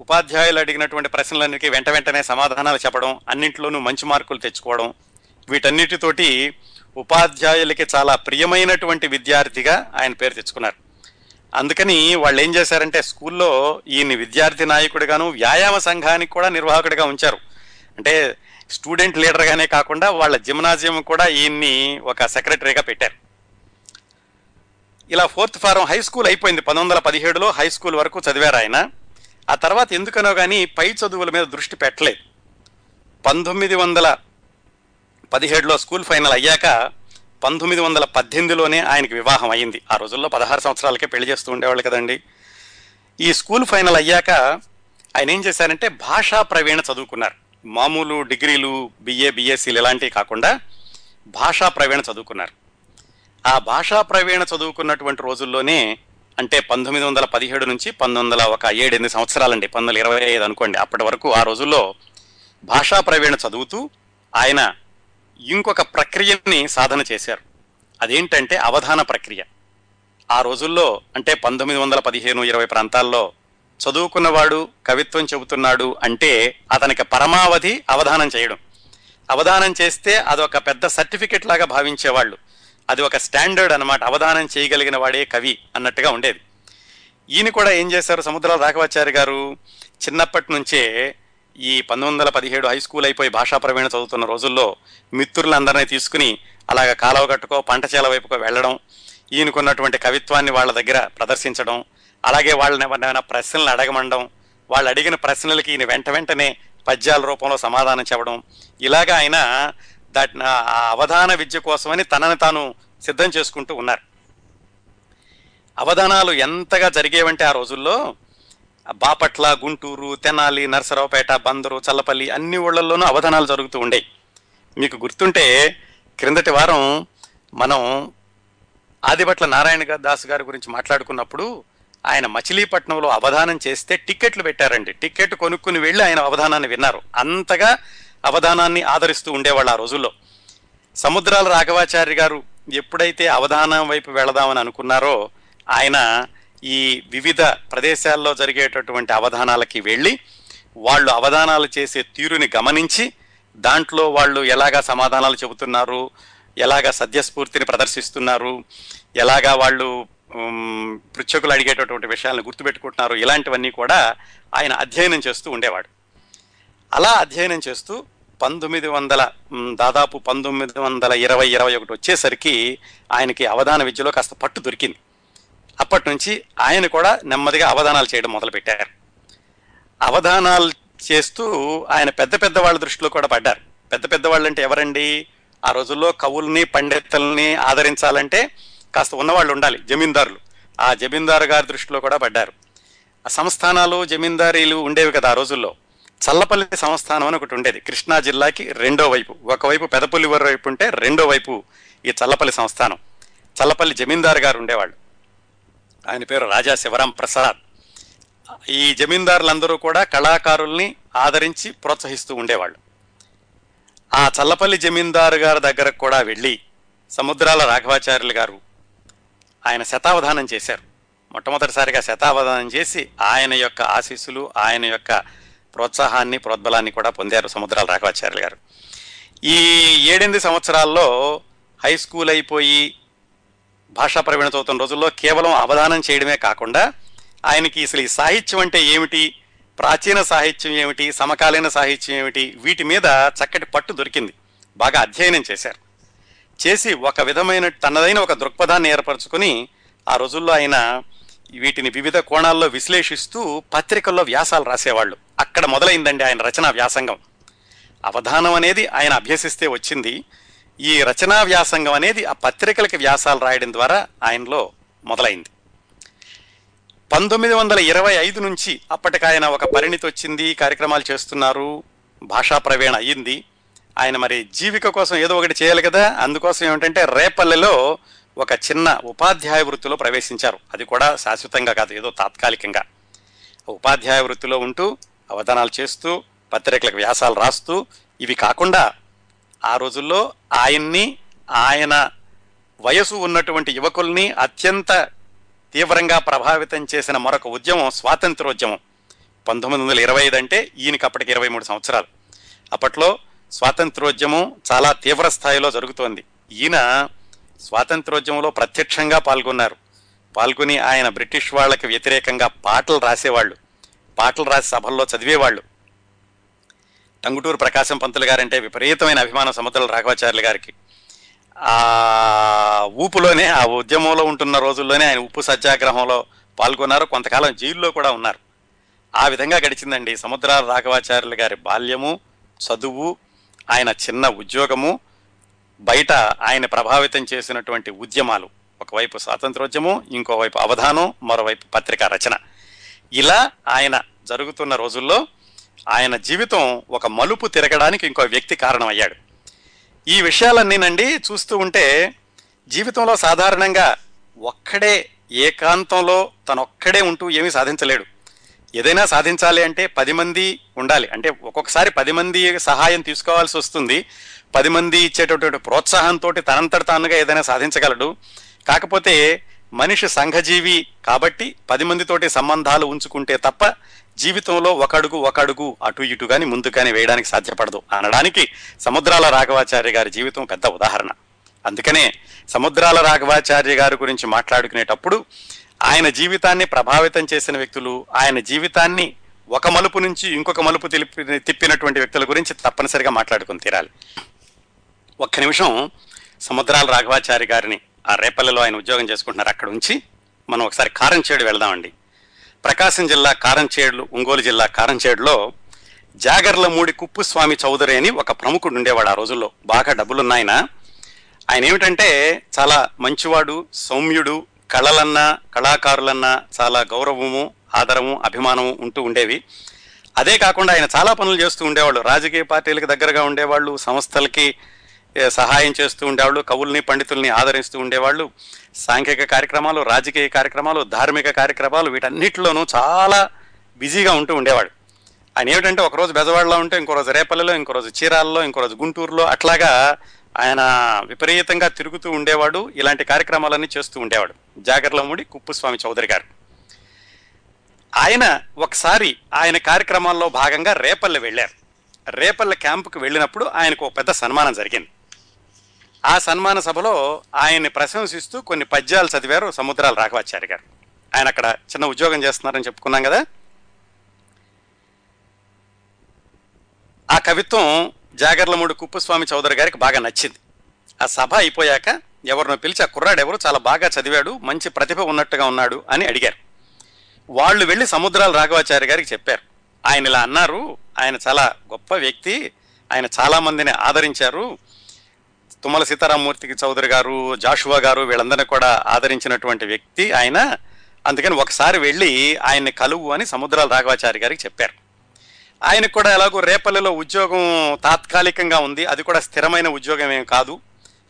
ఉపాధ్యాయులు అడిగినటువంటి ప్రశ్నలన్నిటికీ వెంట వెంటనే సమాధానాలు చెప్పడం, అన్నింటిలోనూ మంచి మార్కులు తెచ్చుకోవడం, వీటన్నిటితోటి ఉపాధ్యాయులకి చాలా ప్రియమైనటువంటి విద్యార్థిగా ఆయన పేరు తెచ్చుకున్నారు. అందుకని వాళ్ళు ఏం చేశారంటే స్కూల్లో ఈయన్ని విద్యార్థి నాయకుడిగాను, వ్యాయామ సంఘానికి కూడా నిర్వాహకుడిగా ఉంచారు. అంటే స్టూడెంట్ లీడర్గానే కాకుండా వాళ్ళ జిమ్నాజియం కూడా ఈయన్ని ఒక సెక్రటరీగా పెట్టారు. ఇలా ఫోర్త్ ఫారం హై స్కూల్ అయిపోయింది. పంతొమ్మిది వందల పదిహేడులో హై స్కూల్ వరకు చదివారు ఆయన. ఆ తర్వాత ఎందుకనో కానీ పై చదువుల మీద దృష్టి పెట్టలేదు. పంతొమ్మిది వందల పదిహేడులో స్కూల్ ఫైనల్ అయ్యాక పంతొమ్మిది వందల పద్దెనిమిదిలోనే ఆయనకి వివాహం అయ్యింది. ఆ రోజుల్లో పదహారు సంవత్సరాలకే పెళ్లి చేస్తూ ఉండేవాళ్ళు కదండి. ఈ స్కూల్ ఫైనల్ అయ్యాక ఆయన ఏం చేశారంటే భాషా ప్రవీణ చదువుకున్నారు. మామూలు డిగ్రీలు బిఏ బిఎస్సీలు ఇలాంటివి కాకుండా భాషా ప్రవీణ చదువుకున్నారు. ఆ భాషా ప్రవీణ చదువుకున్నటువంటి రోజుల్లోనే, అంటే పంతొమ్మిది వందల పదిహేడు నుంచి పంతొమ్మిది వందల ఒక ఏడు ఎనిమిది సంవత్సరాలండి, పంతొమ్మిది వందల ఇరవై ఐదు అనుకోండి, అప్పటి వరకు ఆ రోజుల్లో భాషా ప్రవీణ చదువుతూ ఆయన ఇంకొక ప్రక్రియని సాధన చేశారు. అదేంటంటే అవధాన ప్రక్రియ. ఆ రోజుల్లో అంటే పంతొమ్మిది వందల పదిహేను ఇరవై ప్రాంతాల్లో చదువుకున్నవాడు కవిత్వం చెబుతున్నాడు అంటే అతనికి పరమావధి అవధానం చేయడం. అవధానం చేస్తే అదొక పెద్ద సర్టిఫికెట్ లాగా భావించేవాళ్ళు. అది ఒక స్టాండర్డ్ అనమాట. అవధానం చేయగలిగిన వాడే కవి అన్నట్టుగా ఉండేది. ఈయన కూడా ఏం చేశారు సముద్రాల రాఘవాచారి గారు, చిన్నప్పటి నుంచే ఈ పంతొమ్మిది వందల పదిహేడు హై స్కూల్ అయిపోయి భాషా ప్రవీణ చదువుతున్న రోజుల్లో మిత్రులందరినీ తీసుకుని అలాగ కాలువ గట్టుకో పంట చేల వైపుకో వెళ్ళడం, ఈయనకున్నటువంటి కవిత్వాన్ని వాళ్ళ దగ్గర ప్రదర్శించడం, అలాగే వాళ్ళని ఏమైనా ప్రశ్నలు అడగమండం, వాళ్ళు అడిగిన ప్రశ్నలకి ఈయన వెంట వెంటనే పద్యాల రూపంలో సమాధానం చెప్పడం, ఇలాగ ఆయన దాట్ అవధాన విద్య కోసమని తనని తాను సిద్ధం చేసుకుంటూ ఉన్నారు. అవధానాలు ఎంతగా జరిగేవంటే ఆ రోజుల్లో బాపట్ల, గుంటూరు, తెనాలి, నరసరావుపేట, బందరు, చల్లపల్లి అన్ని ఊళ్ళల్లోనూ అవధానాలు జరుగుతూ ఉండేవి. మీకు గుర్తుంటే క్రిందటి వారం మనం ఆదిభట్ల నారాయణ దాస్ గారి గురించి మాట్లాడుకున్నప్పుడు ఆయన మచిలీపట్నంలో అవధానం చేస్తే టిక్కెట్లు పెట్టారండి. టిక్కెట్ కొనుక్కుని వెళ్ళి ఆయన అవధానాన్ని విన్నారు. అంతగా అవధానాన్ని ఆదరిస్తూ ఉండేవాళ్ళు ఆ రోజుల్లో. సముద్రాల రాఘవాచారి గారు ఎప్పుడైతే అవధానం వైపు వెళదామని అనుకున్నారో ఆయన ఈ వివిధ ప్రదేశాల్లో జరిగేటటువంటి అవధానాలకి వెళ్ళి వాళ్ళు అవధానాలు చేసే తీరుని గమనించి దాంట్లో వాళ్ళు ఎలాగా సమాధానాలు చెబుతున్నారు, ఎలాగా సద్యస్ఫూర్తిని ప్రదర్శిస్తున్నారు, ఎలాగా వాళ్ళు పృచ్ఛకులు అడిగేటటువంటి విషయాలను గుర్తుపెట్టుకుంటున్నారు, ఇలాంటివన్నీ కూడా ఆయన అధ్యయనం చేస్తూ ఉండేవాడు. అలా అధ్యయనం చేస్తూ పంతొమ్మిది వందల దాదాపు పంతొమ్మిది వందల ఇరవై ఇరవై ఒకటి వచ్చేసరికి ఆయనకి అవధాన విద్యలో కాస్త పట్టు దొరికింది. అప్పటి నుంచి ఆయన కూడా నెమ్మదిగా అవధానాలు చేయడం మొదలుపెట్టారు. అవధానాలు చేస్తూ ఆయన పెద్ద పెద్ద వాళ్ళ దృష్టిలో కూడా పడ్డారు. పెద్ద పెద్దవాళ్ళు అంటే ఎవరండి? ఆ రోజుల్లో కవుల్ని పండితుల్ని ఆదరించాలంటే కాస్త ఉన్నవాళ్ళు ఉండాలి, జమీందారులు. ఆ జమీందారు గారి దృష్టిలో కూడా పడ్డారు. ఆ సంస్థానాలు జమీందారీలు ఉండేవి కదా ఆ రోజుల్లో. చల్లపల్లి సంస్థానం అని ఒకటి ఉండేది కృష్ణా జిల్లాకి రెండో వైపు. ఒకవైపు పెదపులివరి వైపు ఉంటే రెండో వైపు ఈ చల్లపల్లి సంస్థానం. చల్లపల్లి జమీందారు గారు ఉండేవాళ్ళు. ఆయన పేరు రాజా శివరాం ప్రసాద్. ఈ జమీందారులందరూ కూడా కళాకారుల్ని ఆదరించి ప్రోత్సహిస్తూ ఉండేవాళ్ళు. ఆ చల్లపల్లి జమీందారు గారి దగ్గరకు కూడా వెళ్ళి సముద్రాల రాఘవాచార్యులు గారు ఆయన శతావధానం చేశారు. మొట్టమొదటిసారిగా శతావధానం చేసి ఆయన యొక్క ఆశీస్సులు ఆయన యొక్క ప్రోత్సాహాన్ని ప్రోద్బలాన్ని కూడా పొందారు సముద్రాల రాఘవాచార్యులు గారు. ఈ ఏడెనిమిది సంవత్సరాల్లో హై స్కూల్ అయిపోయి భాషా ప్రవీణత అవుతున్న రోజుల్లో కేవలం అవధానం చేయడమే కాకుండా ఆయనకి అసలు ఈ సాహిత్యం అంటే ఏమిటి, ప్రాచీన సాహిత్యం ఏమిటి, సమకాలీన సాహిత్యం ఏమిటి, వీటి మీద చక్కటి పట్టు దొరికింది. బాగా అధ్యయనం చేశారు. చేసి ఒక విధమైన తనదైన ఒక దృక్పథాన్ని ఏర్పరచుకుని ఆ రోజుల్లో ఆయన వీటిని వివిధ కోణాల్లో విశ్లేషిస్తూ పత్రికల్లో వ్యాసాలు రాసేవాళ్ళు. అక్కడ మొదలైందండి ఆయన రచనా వ్యాసంగం. అవధానం అనేది ఆయన అభ్యసిస్తే వచ్చింది. ఈ రచనా వ్యాసంగం అనేది ఆ పత్రికలకి వ్యాసాలు రాయడం ద్వారా ఆయనలో మొదలైంది. పంతొమ్మిది వందల ఇరవై ఐదు నుంచి అప్పటికాయన ఒక పరిణితి వచ్చింది, కార్యక్రమాలు చేస్తున్నారు, భాషా ప్రవీణ అయ్యింది. ఆయన మరి జీవిక కోసం ఏదో ఒకటి చేయాలి కదా, అందుకోసం ఏమిటంటే రేపల్లెలో ఒక చిన్న ఉపాధ్యాయ వృత్తిలో ప్రవేశించారు. అది కూడా శాశ్వతంగా కాదు, ఏదో తాత్కాలికంగా ఉపాధ్యాయ వృత్తిలో ఉంటూ అవధానాలు చేస్తూ పత్రికలకు వ్యాసాలు రాస్తూ. ఇవి కాకుండా ఆ రోజుల్లో ఆయన్ని ఆయన వయసు ఉన్నటువంటి యువకుల్ని అత్యంత తీవ్రంగా ప్రభావితం చేసిన మరొక ఉద్యమం స్వాతంత్రోద్యమం. పంతొమ్మిది వందల ఇరవై ఐదు అంటే ఈయనకి అప్పటికి ఇరవై మూడు సంవత్సరాలు. అప్పట్లో స్వాతంత్రోద్యమం చాలా తీవ్ర స్థాయిలో జరుగుతోంది. ఈయన స్వాతంత్రోద్యమంలో ప్రత్యక్షంగా పాల్గొన్నారు. పాల్గొని ఆయన బ్రిటిష్ వాళ్ళకి వ్యతిరేకంగా పాటలు రాసేవాళ్ళు, పాటలు రాసి సభల్లో చదివేవాళ్ళు. టంగుటూరు ప్రకాశం పంతులు గారంటే విపరీతమైన అభిమానం సముద్రాల రాఘవాచార్యులు గారికి. ఆ ఊపులోనే ఆ ఉద్యమంలో ఉంటున్న రోజుల్లోనే ఆయన ఉప్పు సత్యాగ్రహంలో పాల్గొన్నారు. కొంతకాలం జైల్లో కూడా ఉన్నారు. ఆ విధంగా గడిచిందండి సముద్రాల రాఘవాచార్యులు గారి బాల్యము, చదువు, ఆయన చిన్న ఉద్యోగము, బయట ఆయన ప్రభావితం చేసినటువంటి ఉద్యమాలు. ఒకవైపు స్వాతంత్రోద్యమం, ఇంకోవైపు అవధానం, మరోవైపు పత్రికా రచన. ఇలా ఆయన జరుగుతున్న రోజుల్లో ఆయన జీవితం ఒక మలుపు తిరగడానికి ఇంకో వ్యక్తి కారణమయ్యాడు. ఈ విషయాలన్నీనండి చూస్తూ ఉంటే జీవితంలో సాధారణంగా ఒక్కడే ఏకాంతంలో తనొక్కడే ఉంటూ ఏమీ సాధించలేడు. ఏదైనా సాధించాలి అంటే పది మంది ఉండాలి. అంటే ఒక్కొక్కసారి పది మంది సహాయం తీసుకోవాల్సి వస్తుంది. పది మంది ఇచ్చేటటువంటి ప్రోత్సాహంతో తనంతట తానుగా ఏదైనా సాధించగలడు. కాకపోతే మనిషి సంఘజీవి కాబట్టి పది మందితోటి సంబంధాలు ఉంచుకుంటే తప్ప జీవితంలో ఒకడుగు ఒకడుగు అటు ఇటు కానీ ముందు కానీ వేయడానికి సాధ్యపడదు అనడానికి సముద్రాల రాఘవాచార్య గారి జీవితం పెద్ద ఉదాహరణ. అందుకనే సముద్రాల రాఘవాచార్య గారి గురించి మాట్లాడుకునేటప్పుడు ఆయన జీవితాన్ని ప్రభావితం చేసిన వ్యక్తులు, ఆయన జీవితాన్ని ఒక మలుపు నుంచి ఇంకొక మలుపు తిప్పి తిప్పినటువంటి వ్యక్తుల గురించి తప్పనిసరిగా మాట్లాడుకుని తీరాలి. ఒక్క నిమిషం సముద్రాల రాఘవాచార్య గారిని ఆ రేపల్లెలో ఆయన ఉద్యోగం చేసుకుంటున్నారు అక్కడ ఉంచి మనం ఒకసారి కారంచేడు వెళదామండి. ప్రకాశం జిల్లా కారంచేడులు, ఒంగోలు జిల్లా కారంచేడులో జాగర్లమూడి కుప్పస్వామి చౌదరి అని ఒక ప్రముఖుడు ఉండేవాడు. ఆ రోజుల్లో బాగా డబ్బులున్నాయన. ఆయన ఏమిటంటే చాలా మంచివాడు, సౌమ్యుడు, కళలన్నా కళాకారులన్నా చాలా గౌరవము, ఆదరము, అభిమానము ఉంటూ ఉండేవి. అదే కాకుండా ఆయన చాలా పనులు చేస్తూ ఉండేవాళ్ళు. రాజకీయ పార్టీలకు దగ్గరగా ఉండేవాళ్ళు, సంస్థలకి సహాయం చేస్తూ ఉండేవాళ్ళు, కవుల్ని పండితుల్ని ఆదరిస్తూ ఉండేవాళ్ళు. సాంఘిక కార్యక్రమాలు, రాజకీయ కార్యక్రమాలు, ధార్మిక కార్యక్రమాలు, వీటన్నిటిలోనూ చాలా బిజీగా ఉంటూ ఉండేవాడు. ఆయన ఏమిటంటే ఒకరోజు బెజవాడలో ఉంటే ఇంకో రోజు రేపల్లెలో, ఇంకో రోజు చీరాలలో, ఇంకో రోజు గుంటూరులో, అట్లాగా ఆయన విపరీతంగా తిరుగుతూ ఉండేవాడు. ఇలాంటి కార్యక్రమాలన్నీ చేస్తూ ఉండేవాడు జాగర్లమూడి కుప్పస్వామి చౌదరి గారు. ఆయన ఒకసారి ఆయన కార్యక్రమాల్లో భాగంగా రేపల్లె వెళ్ళారు. రేపల్లె క్యాంపుకు వెళ్ళినప్పుడు ఆయనకు ఒక పెద్ద సన్మానం జరిగింది. ఆ సన్మాన సభలో ఆయన్ని ప్రశంసిస్తూ కొన్ని పద్యాలు చదివారు సముద్రాల రాఘవాచారి గారు. ఆయన అక్కడ చిన్న ఉద్యోగం చేస్తున్నారని చెప్పుకున్నాం కదా. ఆ కవిత్వం జాగర్లమూడి కుప్పస్వామి చౌదరి గారికి బాగా నచ్చింది. ఆ సభ అయిపోయాక ఎవరినో పిలిచి ఆ కుర్రాడెవరు చాలా బాగా చదివాడు, మంచి ప్రతిభ ఉన్నట్టుగా ఉన్నాడు అని అడిగారు. వాళ్ళు వెళ్ళి సముద్రాల రాఘవాచారి గారికి చెప్పారు. ఆయన ఇలా అన్నారు, ఆయన చాలా గొప్ప వ్యక్తి, ఆయన చాలామందిని ఆదరించారు, తుమ్మల సీతారామమూర్తికి చౌదరి గారు, జాషువా గారు, వీళ్ళందరినీ కూడా ఆదరించినటువంటి వ్యక్తి ఆయన, అందుకని ఒకసారి వెళ్ళి ఆయన్ని కలువు అని సముద్రాల రాఘవాచారి గారికి చెప్పారు. ఆయనకు కూడా ఎలాగో రేపల్లెలో ఉద్యోగం తాత్కాలికంగా ఉంది, అది కూడా స్థిరమైన ఉద్యోగం ఏం కాదు,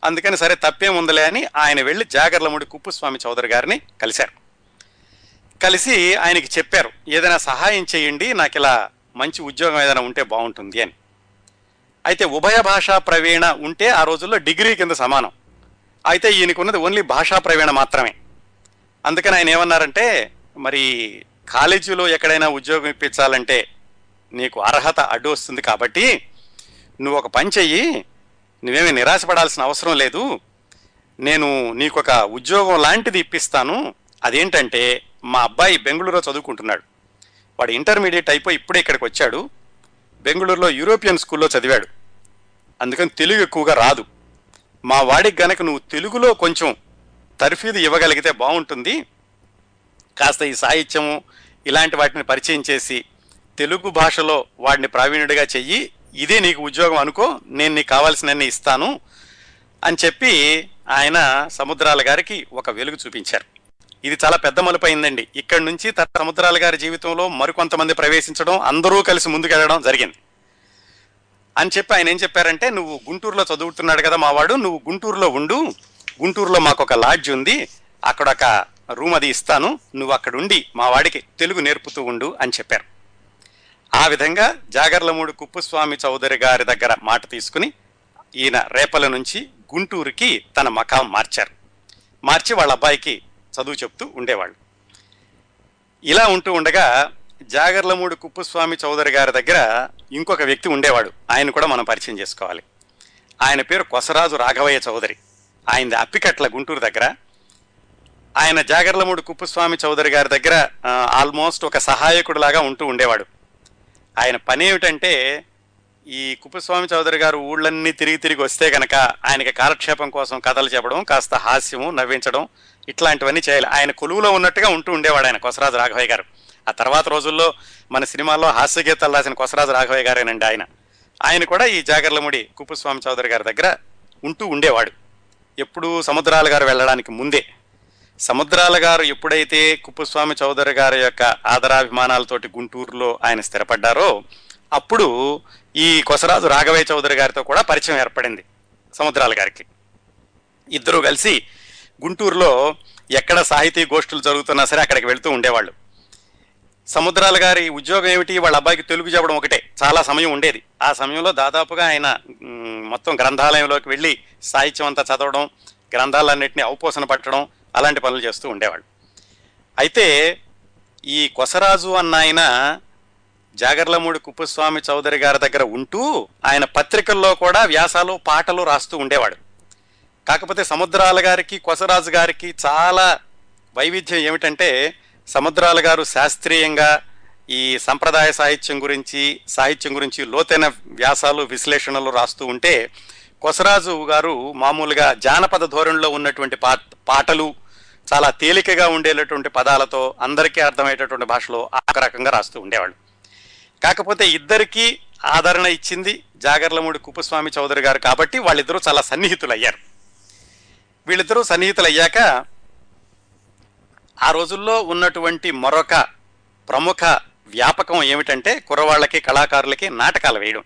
అందుకని సరే తప్పేం ఉందిలే అని ఆయన వెళ్ళి జాగర్లమూడి కుప్పస్వామి చౌదరి గారిని కలిశారు. కలిసి ఆయనకి చెప్పారు, ఏదైనా సహాయం చేయండి, నాకు ఇలా మంచి ఉద్యోగం ఏదైనా ఉంటే బాగుంటుంది అని. అయితే ఉభయ భాషా ప్రవీణ ఉంటే ఆ రోజుల్లో డిగ్రీ కింద సమానం. అయితే ఈయనకున్నది ఓన్లీ భాషా ప్రవీణ మాత్రమే. అందుకని ఆయన ఏమన్నారంటే, మరి కాలేజీలో ఎక్కడైనా ఉద్యోగం ఇప్పించాలంటే నీకు అర్హత అడ్డు వస్తుంది కాబట్టి నువ్వు ఒక పని చెయ్యి, నువ్వేమీ నిరాశపడాల్సిన అవసరం లేదు, నేను నీకు ఒక ఉద్యోగం లాంటిది ఇప్పిస్తాను. అదేంటంటే మా అబ్బాయి బెంగళూరులో చదువుకుంటున్నాడు, వాడు ఇంటర్మీడియట్ అయిపోయి ఇప్పుడే ఇక్కడికి వచ్చాడు, బెంగళూరులో యూరోపియన్ స్కూల్లో చదివాడు, అందుకని తెలుగు ఎక్కువగా రాదు, మా వాడికి గనక నువ్వు తెలుగులో కొంచెం తర్ఫీదు ఇవ్వగలిగితే బాగుంటుంది, కాస్త ఈ సాహిత్యము ఇలాంటి వాటిని పరిచయం చేసి తెలుగు భాషలో వాడిని ప్రావీణ్యుడిగా చెయ్యి, ఇదే నీకు ఉద్యోగం అనుకో, నేను నీకు కావాల్సినన్ని ఇస్తాను అని చెప్పి ఆయన సముద్రాల గారికి ఒక వెలుగు చూపించారు. ఇది చాలా పెద్ద మలుపు అయిందండి. ఇక్కడి నుంచి సముద్రాల గారి జీవితంలో మరికొంతమంది ప్రవేశించడం, అందరూ కలిసి ముందుకెళ్ళడం జరిగింది. అని చెప్పి ఆయన ఏం చెప్పారంటే, నువ్వు గుంటూరులో చదువుతున్నాడు కదా మావాడు, నువ్వు గుంటూరులో ఉండు, గుంటూరులో మాకు ఒక లాడ్జ్ ఉంది, అక్కడ ఒక రూమ్ అది ఇస్తాను, నువ్వు అక్కడ ఉండి మా వాడికి తెలుగు నేర్పుతూ ఉండు అని చెప్పారు. ఆ విధంగా జాగర్లమూడి కుప్పస్వామి చౌదరి గారి దగ్గర మాట తీసుకుని ఈయన రేపల నుంచి గుంటూరుకి తన మకాం మార్చారు. మార్చి వాళ్ళ అబ్బాయికి చదువు చెప్తూ ఉండేవాళ్ళు. ఇలా ఉంటూ ఉండగా జాగర్లమూడి కుప్పస్వామి చౌదరి గారి దగ్గర ఇంకొక వ్యక్తి ఉండేవాడు, ఆయన కూడా మనం పరిచయం చేసుకోవాలి. ఆయన పేరు కొసరాజు రాఘవయ్య చౌదరి. ఆయనది అప్పికట్ల గుంటూరు దగ్గర. ఆయన జాగర్లమూడి కుప్పస్వామి చౌదరి గారి దగ్గర ఆల్మోస్ట్ ఒక సహాయకుడిలాగా ఉంటూ ఉండేవాడు. ఆయన పని ఏమిటంటే, ఈ కుప్పస్వామి చౌదరి గారు ఊళ్ళన్నీ తిరిగి తిరిగి వస్తే కనుక ఆయనకి కాలక్షేపం కోసం కథలు చెప్పడం, కాస్త హాస్యము నవ్వించడం, ఇట్లాంటివన్నీ చేయాలి. ఆయన కొలువులో ఉన్నట్టుగా ఉంటూ ఉండేవాడు ఆయన కొసరాజు రాఘవయ్య గారు. ఆ తర్వాత రోజుల్లో మన సినిమాల్లో హాస్య గీతాలు రాసిన కొసరాజు రాఘవయ్య గారేనండి ఆయన. ఆయన కూడా ఈ జాగర్లమూడి కుప్పస్వామి చౌదరి గారి దగ్గర ఉంటూ ఉండేవాడు ఎప్పుడూ సముద్రాల గారు వెళ్ళడానికి ముందే. సముద్రాల గారు ఎప్పుడైతే కుప్పస్వామి చౌదరి గారి యొక్క ఆదరాభిమానాలతోటి గుంటూరులో ఆయన స్థిరపడ్డారో అప్పుడు ఈ కొసరాజు రాఘవయ్య చౌదరి గారితో కూడా పరిచయం ఏర్పడింది సముద్రాల గారికి. ఇద్దరూ కలిసి గుంటూరులో ఎక్కడ సాహితీ గోష్ఠులు జరుగుతున్నా సరే అక్కడికి వెళుతూ ఉండేవాళ్ళు. సముద్రాల గారి ఉద్యోగం ఏమిటి, వాళ్ళ అబ్బాయికి తెలుగు చెప్పడం ఒకటే, చాలా సమయం ఉండేది. ఆ సమయంలో దాదాపుగా ఆయన మొత్తం గ్రంథాలయంలోకి వెళ్ళి సాహిత్యం అంతా చదవడం, గ్రంథాలన్నింటినీ ఔపోసన పట్టడం, అలాంటి పనులు చేస్తూ ఉండేవాడు. అయితే ఈ కొసరాజు అన్న ఆయన జాగర్లమూడి కుప్పస్వామి చౌదరి గారి దగ్గర ఉంటూ ఆయన పత్రికల్లో కూడా వ్యాసాలు, పాటలు రాస్తూ ఉండేవాడు. కాకపోతే సముద్రాల గారికి కొసరాజు గారికి చాలా వైవిధ్యం ఏమిటంటే, సముద్రాల గారు శాస్త్రీయంగా ఈ సంప్రదాయ సాహిత్యం గురించి, సాహిత్యం గురించి లోతైన వ్యాసాలు, విశ్లేషణలు రాస్తూ ఉంటే, కొసరాజు గారు మామూలుగా జానపద ధోరణిలో ఉన్నటువంటి పా పాటలు చాలా తేలికగా ఉండేటటువంటి పదాలతో అందరికీ అర్థమయ్యేటటువంటి భాషలో ఆ రకంగా రాస్తూ ఉండేవాళ్ళు. కాకపోతే ఇద్దరికీ ఆదరణ ఇచ్చింది జాగర్లమూడి కుప్పస్వామి చౌదరి గారు కాబట్టి వాళ్ళిద్దరూ చాలా సన్నిహితులయ్యారు. వీళ్ళిద్దరూ సన్నిహితులయ్యాక ఆ రోజుల్లో ఉన్నటువంటి మరొక ప్రముఖ వ్యాపకం ఏమిటంటే కుర్రవాళ్ళకి, కళాకారులకి నాటకాలు వేయడం.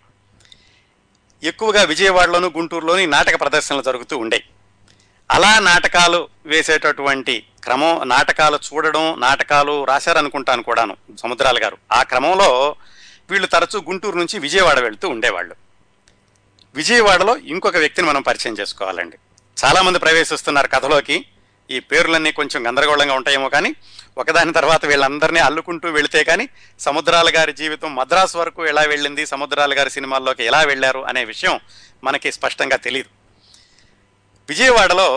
ఎక్కువగా విజయవాడలోను గుంటూరులోని నాటక ప్రదర్శనలు జరుగుతూ ఉండేవి. అలా నాటకాలు వేసేటటువంటి క్రమం, నాటకాలు చూడడం, నాటకాలు రాశారనుకుంటాను కూడాను సముద్రాల గారు. ఆ క్రమంలో వీళ్ళు తరచూ గుంటూరు నుంచి విజయవాడ వెళుతూ ఉండేవాళ్ళు. విజయవాడలో ఇంకొక వ్యక్తిని మనం పరిచయం చేసుకోవాలండి. చాలామంది ప్రవేశిస్తున్నారు కథలోకి, ఈ పేర్లన్నీ కొంచెం గందరగోళంగా ఉంటాయేమో కానీ ఒకదాని తర్వాత వీళ్ళందరినీ అల్లుకుంటూ వెళితే కానీ సముద్రాల గారి జీవితం మద్రాసు వరకు ఎలా వెళ్ళింది, సముద్రాల గారి సినిమాల్లోకి ఎలా వెళ్ళారు అనే విషయం మనకి స్పష్టంగా తెలియదు. విజయవాడలో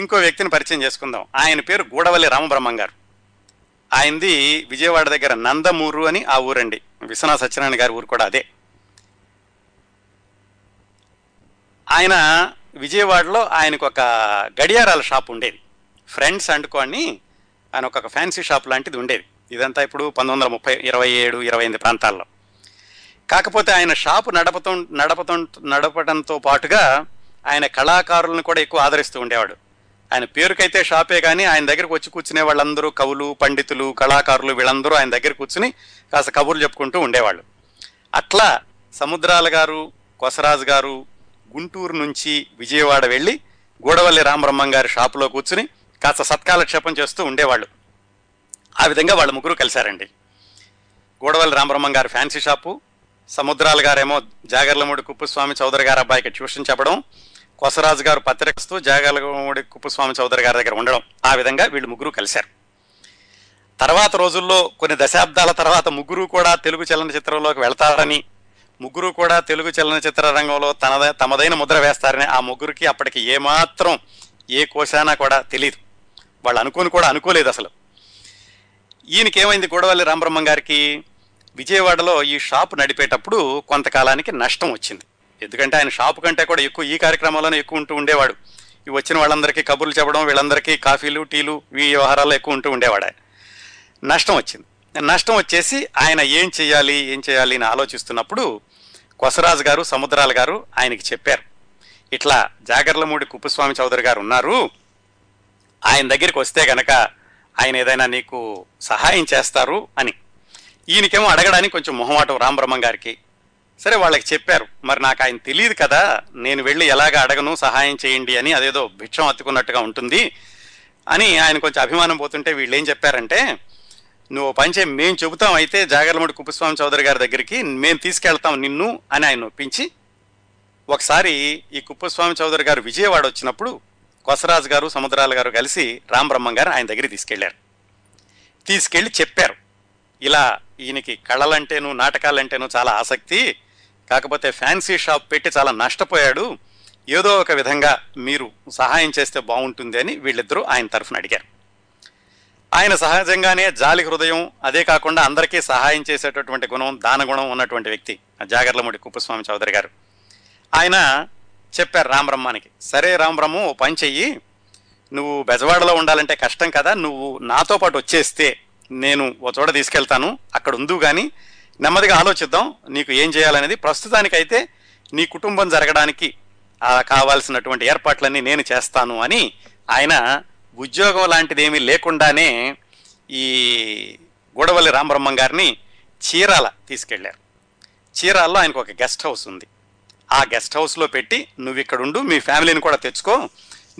ఇంకో వ్యక్తిని పరిచయం చేసుకుందాం. ఆయన పేరు గోడవల్లి రామబ్రహ్మం గారు. ఆయనది విజయవాడ దగ్గర నందమూరు అని ఆ ఊరండి, విశ్వనాథ సత్యనారాయణ గారి ఊరు కూడా అదే. ఆయన విజయవాడలో ఆయనకు ఒక గడియారాల షాప్ ఉండేది, ఫ్రెండ్స్ అండ్ కో అని ఆయన ఒక ఫ్యాన్సీ షాప్ లాంటిది ఉండేది. ఇదంతా ఇప్పుడు పంతొమ్మిది వందల ముప్పై ఇరవై ఏడు ఇరవై ఎనిమిది ప్రాంతాల్లో. కాకపోతే ఆయన షాపు నడపతం నడపతం నడపడంతో పాటుగా ఆయన కళాకారులను కూడా ఎక్కువ ఆదరిస్తూ ఉండేవాడు. ఆయన పేరుకైతే షాపే కానీ ఆయన దగ్గరకు వచ్చి కూర్చునే వాళ్ళందరూ కవులు, పండితులు, కళాకారులు, వీళ్ళందరూ ఆయన దగ్గర కూర్చుని కాస్త కబుర్లు చెప్పుకుంటూ ఉండేవాళ్ళు. అట్లా సముద్రాల గారు, కొసరాజు గారు గుంటూరు నుంచి విజయవాడ వెళ్ళి గోడవల్లి రామబ్రహ్మం గారి షాపులో కూర్చుని కాస్త సత్కాలక్షేపం చేస్తూ ఉండేవాళ్ళు. ఆ విధంగా వాళ్ళ ముగ్గురు కలిశారండి. గోడవల్లి రామబ్రహ్మం గారి ఫ్యాన్సీ షాపు, సముద్రాల గారేమో జాగర్లమూడి కుప్పస్వామి చౌదరి గారి అబ్బాయికి ట్యూషన్ చెప్పడం, కొసరాజు గారు పత్రికస్తూ జాగర్లమూడి కుప్పస్వామి చౌదరి గారి దగ్గర ఉండడం, ఆ విధంగా వీళ్ళు ముగ్గురు కలిశారు. తర్వాత రోజుల్లో కొన్ని దశాబ్దాల తర్వాత ముగ్గురు కూడా తెలుగు చలనచిత్రంలోకి వెళ్తారని, ముగ్గురు కూడా తెలుగు చలనచిత్ర రంగంలో తనద తమదైన ముద్ర వేస్తారని ఆ ముగ్గురికి అప్పటికి ఏమాత్రం ఏ కోశానా కూడా తెలియదు. వాళ్ళు అనుకోని కూడా అనుకోలేదు అసలు. ఈయనకేమైంది, గోడవల్లి రామబ్రహ్మం గారికి విజయవాడలో ఈ షాపు నడిపేటప్పుడు కొంతకాలానికి నష్టం వచ్చింది. ఎందుకంటే ఆయన షాపు కంటే కూడా ఎక్కువ ఈ కార్యక్రమాల్లోనే ఎక్కువ ఉంటూ ఉండేవాడు. ఈ వచ్చిన వాళ్ళందరికీ కబుర్లు చెప్పడం, వీళ్ళందరికీ కాఫీలు టీలు ఈ వ్యవహారాల్లో ఎక్కువ ఉంటూ ఉండేవాడు. నష్టం వచ్చింది. నష్టం వచ్చేసి ఆయన ఏం చేయాలి ఏం చేయాలి అని ఆలోచిస్తున్నప్పుడు కొసరాజు గారు సముద్రాల గారు ఆయనకి చెప్పారు, ఇట్లా జాగర్లమూడి కుప్పస్వామి చౌదరి గారు ఉన్నారు, ఆయన దగ్గరికి వస్తే కనుక ఆయన ఏదైనా నీకు సహాయం చేస్తారు అని. ఈయనకేమో అడగడానికి కొంచెం మొహమాటం రామబ్రహ్మం గారికి. సరే వాళ్ళకి చెప్పారు, మరి నాకు ఆయన తెలియదు కదా, నేను వెళ్ళి ఎలాగ అడగను సహాయం చేయండి అని, అదేదో భిక్షం అత్తుకున్నట్టుగా ఉంటుంది అని ఆయన కొంచెం అభిమానం పోతుంటే వీళ్ళు ఏం చెప్పారంటే, నువ్వు పంచే మేము చెబుతాం, అయితే జాగర్లమూడి కుప్పస్వామి చౌదరి గారి దగ్గరికి మేము తీసుకెళ్తాం నిన్ను అని ఆయన ఒప్పించి, ఒకసారి ఈ కుప్పస్వామి చౌదరి గారు విజయవాడ వచ్చినప్పుడు కొసరాజు గారు సముద్రాల గారు కలిసి రామబ్రహ్మం గారు ఆయన దగ్గరికి తీసుకెళ్లారు. తీసుకెళ్ళి చెప్పారు, ఇలా ఈయనకి కళలంటేనూ నాటకాలంటేనూ చాలా ఆసక్తి, కాకపోతే ఫ్యాన్సీ షాప్ పెట్టి చాలా నష్టపోయాడు, ఏదో ఒక విధంగా మీరు సహాయం చేస్తే బాగుంటుంది అని వీళ్ళిద్దరూ ఆయన తరఫున అడిగారు. ఆయన సహజంగానే జాలి హృదయం, అదే కాకుండా అందరికీ సహాయం చేసేటటువంటి గుణం, దానగుణం ఉన్నటువంటి వ్యక్తి జాగర్లమూడి కుప్పస్వామి చౌదరి గారు. ఆయన చెప్పారు రామబ్రహ్మానికి, సరే రామబ్రహ్మం ఓ పని చెయ్యి, నువ్వు బెజవాడలో ఉండాలంటే కష్టం కదా, నువ్వు నాతో పాటు వచ్చేస్తే నేను ఓ చోట తీసుకెళ్తాను, అక్కడ ఉండు, కానీ నెమ్మదిగా ఆలోచిద్దాం నీకు ఏం చేయాలనేది, ప్రస్తుతానికైతే నీ కుటుంబం జరగడానికి కావాల్సినటువంటి ఏర్పాట్లన్నీ నేను చేస్తాను అని ఆయన ఉద్యోగం లాంటిదేమీ లేకుండానే ఈ గోడవల్లి రామబ్రహ్మం గారిని చీరాల తీసుకెళ్లారు. చీరాల్లో ఆయనకు ఒక గెస్ట్ హౌస్ ఉంది. ఆ గెస్ట్ హౌస్లో పెట్టి నువ్వు ఇక్కడుండు, మీ ఫ్యామిలీని కూడా తెచ్చుకో,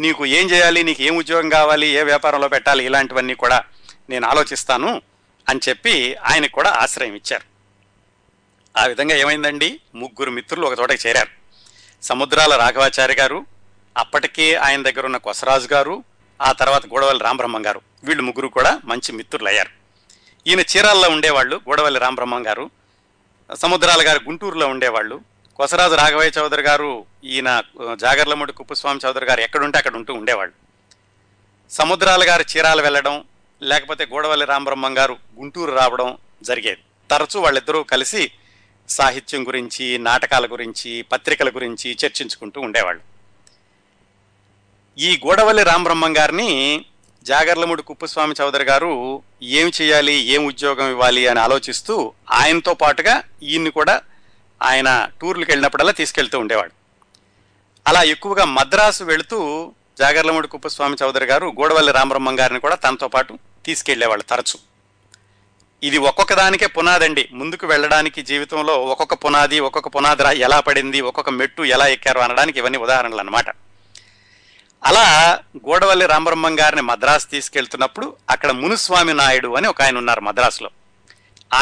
నీకు ఏం చేయాలి, నీకు ఏం ఉద్యోగం కావాలి, ఏ వ్యాపారంలో పెట్టాలి, ఇలాంటివన్నీ కూడా నేను ఆలోచిస్తాను అని చెప్పి ఆయనకు కూడా ఆశ్రయం ఇచ్చారు. ఆ విధంగా ఏమైందండి, ముగ్గురు మిత్రులు ఒక చోటకి చేరారు. సముద్రాల రాఘవాచారి గారు, అప్పటికే ఆయన దగ్గర ఉన్న కొసరాజు గారు, ఆ తర్వాత గోడవల్లి రామబ్రహ్మం గారు, వీళ్ళు ముగ్గురు కూడా మంచి మిత్రులయ్యారు. ఈయన చీరాల్లో ఉండేవాళ్ళు గోడవల్లి రామబ్రహ్మం గారు, సముద్రాల గారు గుంటూరులో ఉండేవాళ్ళు, కొసరాజు రాఘవయ్య చౌదరి గారు ఈయన జాగర్లమూడి కుప్పస్వామి చౌదరి గారు ఎక్కడుంటే అక్కడ ఉంటూ ఉండేవాళ్ళు. సముద్రాల గారు చీరాలు వెళ్ళడం, లేకపోతే గోడవల్లి రామబ్రహ్మం గారు గుంటూరు రావడం జరిగేది. తరచూ వాళ్ళిద్దరూ కలిసి సాహిత్యం గురించి, నాటకాల గురించి, పత్రికల గురించి చర్చించుకుంటూ ఉండేవాళ్ళు. ఈ గోడవల్లి రామబ్రహ్మం గారిని జాగర్లమూడి కుప్పస్వామి చౌదరి గారు ఏం చేయాలి, ఏం ఉద్యోగం ఇవ్వాలి అని ఆలోచిస్తూ ఆయనతో పాటుగా ఈయన్ని కూడా ఆయన టూర్లకు వెళ్ళినప్పుడల్లా తీసుకెళ్తూ ఉండేవాడు. అలా ఎక్కువగా మద్రాసు వెళుతూ జాగర్లమూడి కుప్పస్వామి చౌదరి గారు గోడవల్లి రామబ్రహ్మం గారిని కూడా తనతో పాటు తీసుకెళ్లేవాళ్ళు తరచు. ఇది ఒక్కొక్క దానికే పునాదండి, ముందుకు వెళ్ళడానికి జీవితంలో ఒక్కొక్క పునాది, ఒక్కొక్క పునాదిరా ఎలా పడింది, ఒక్కొక్క మెట్టు ఎలా ఎక్కారు అనడానికి ఇవన్నీ ఉదాహరణలు అన్నమాట. అలా గోడవల్లి రామబ్రహ్మం గారిని మద్రాసు తీసుకెళ్తున్నప్పుడు అక్కడ మునుస్వామి నాయుడు అని ఒక ఆయన ఉన్నారు మద్రాసులో.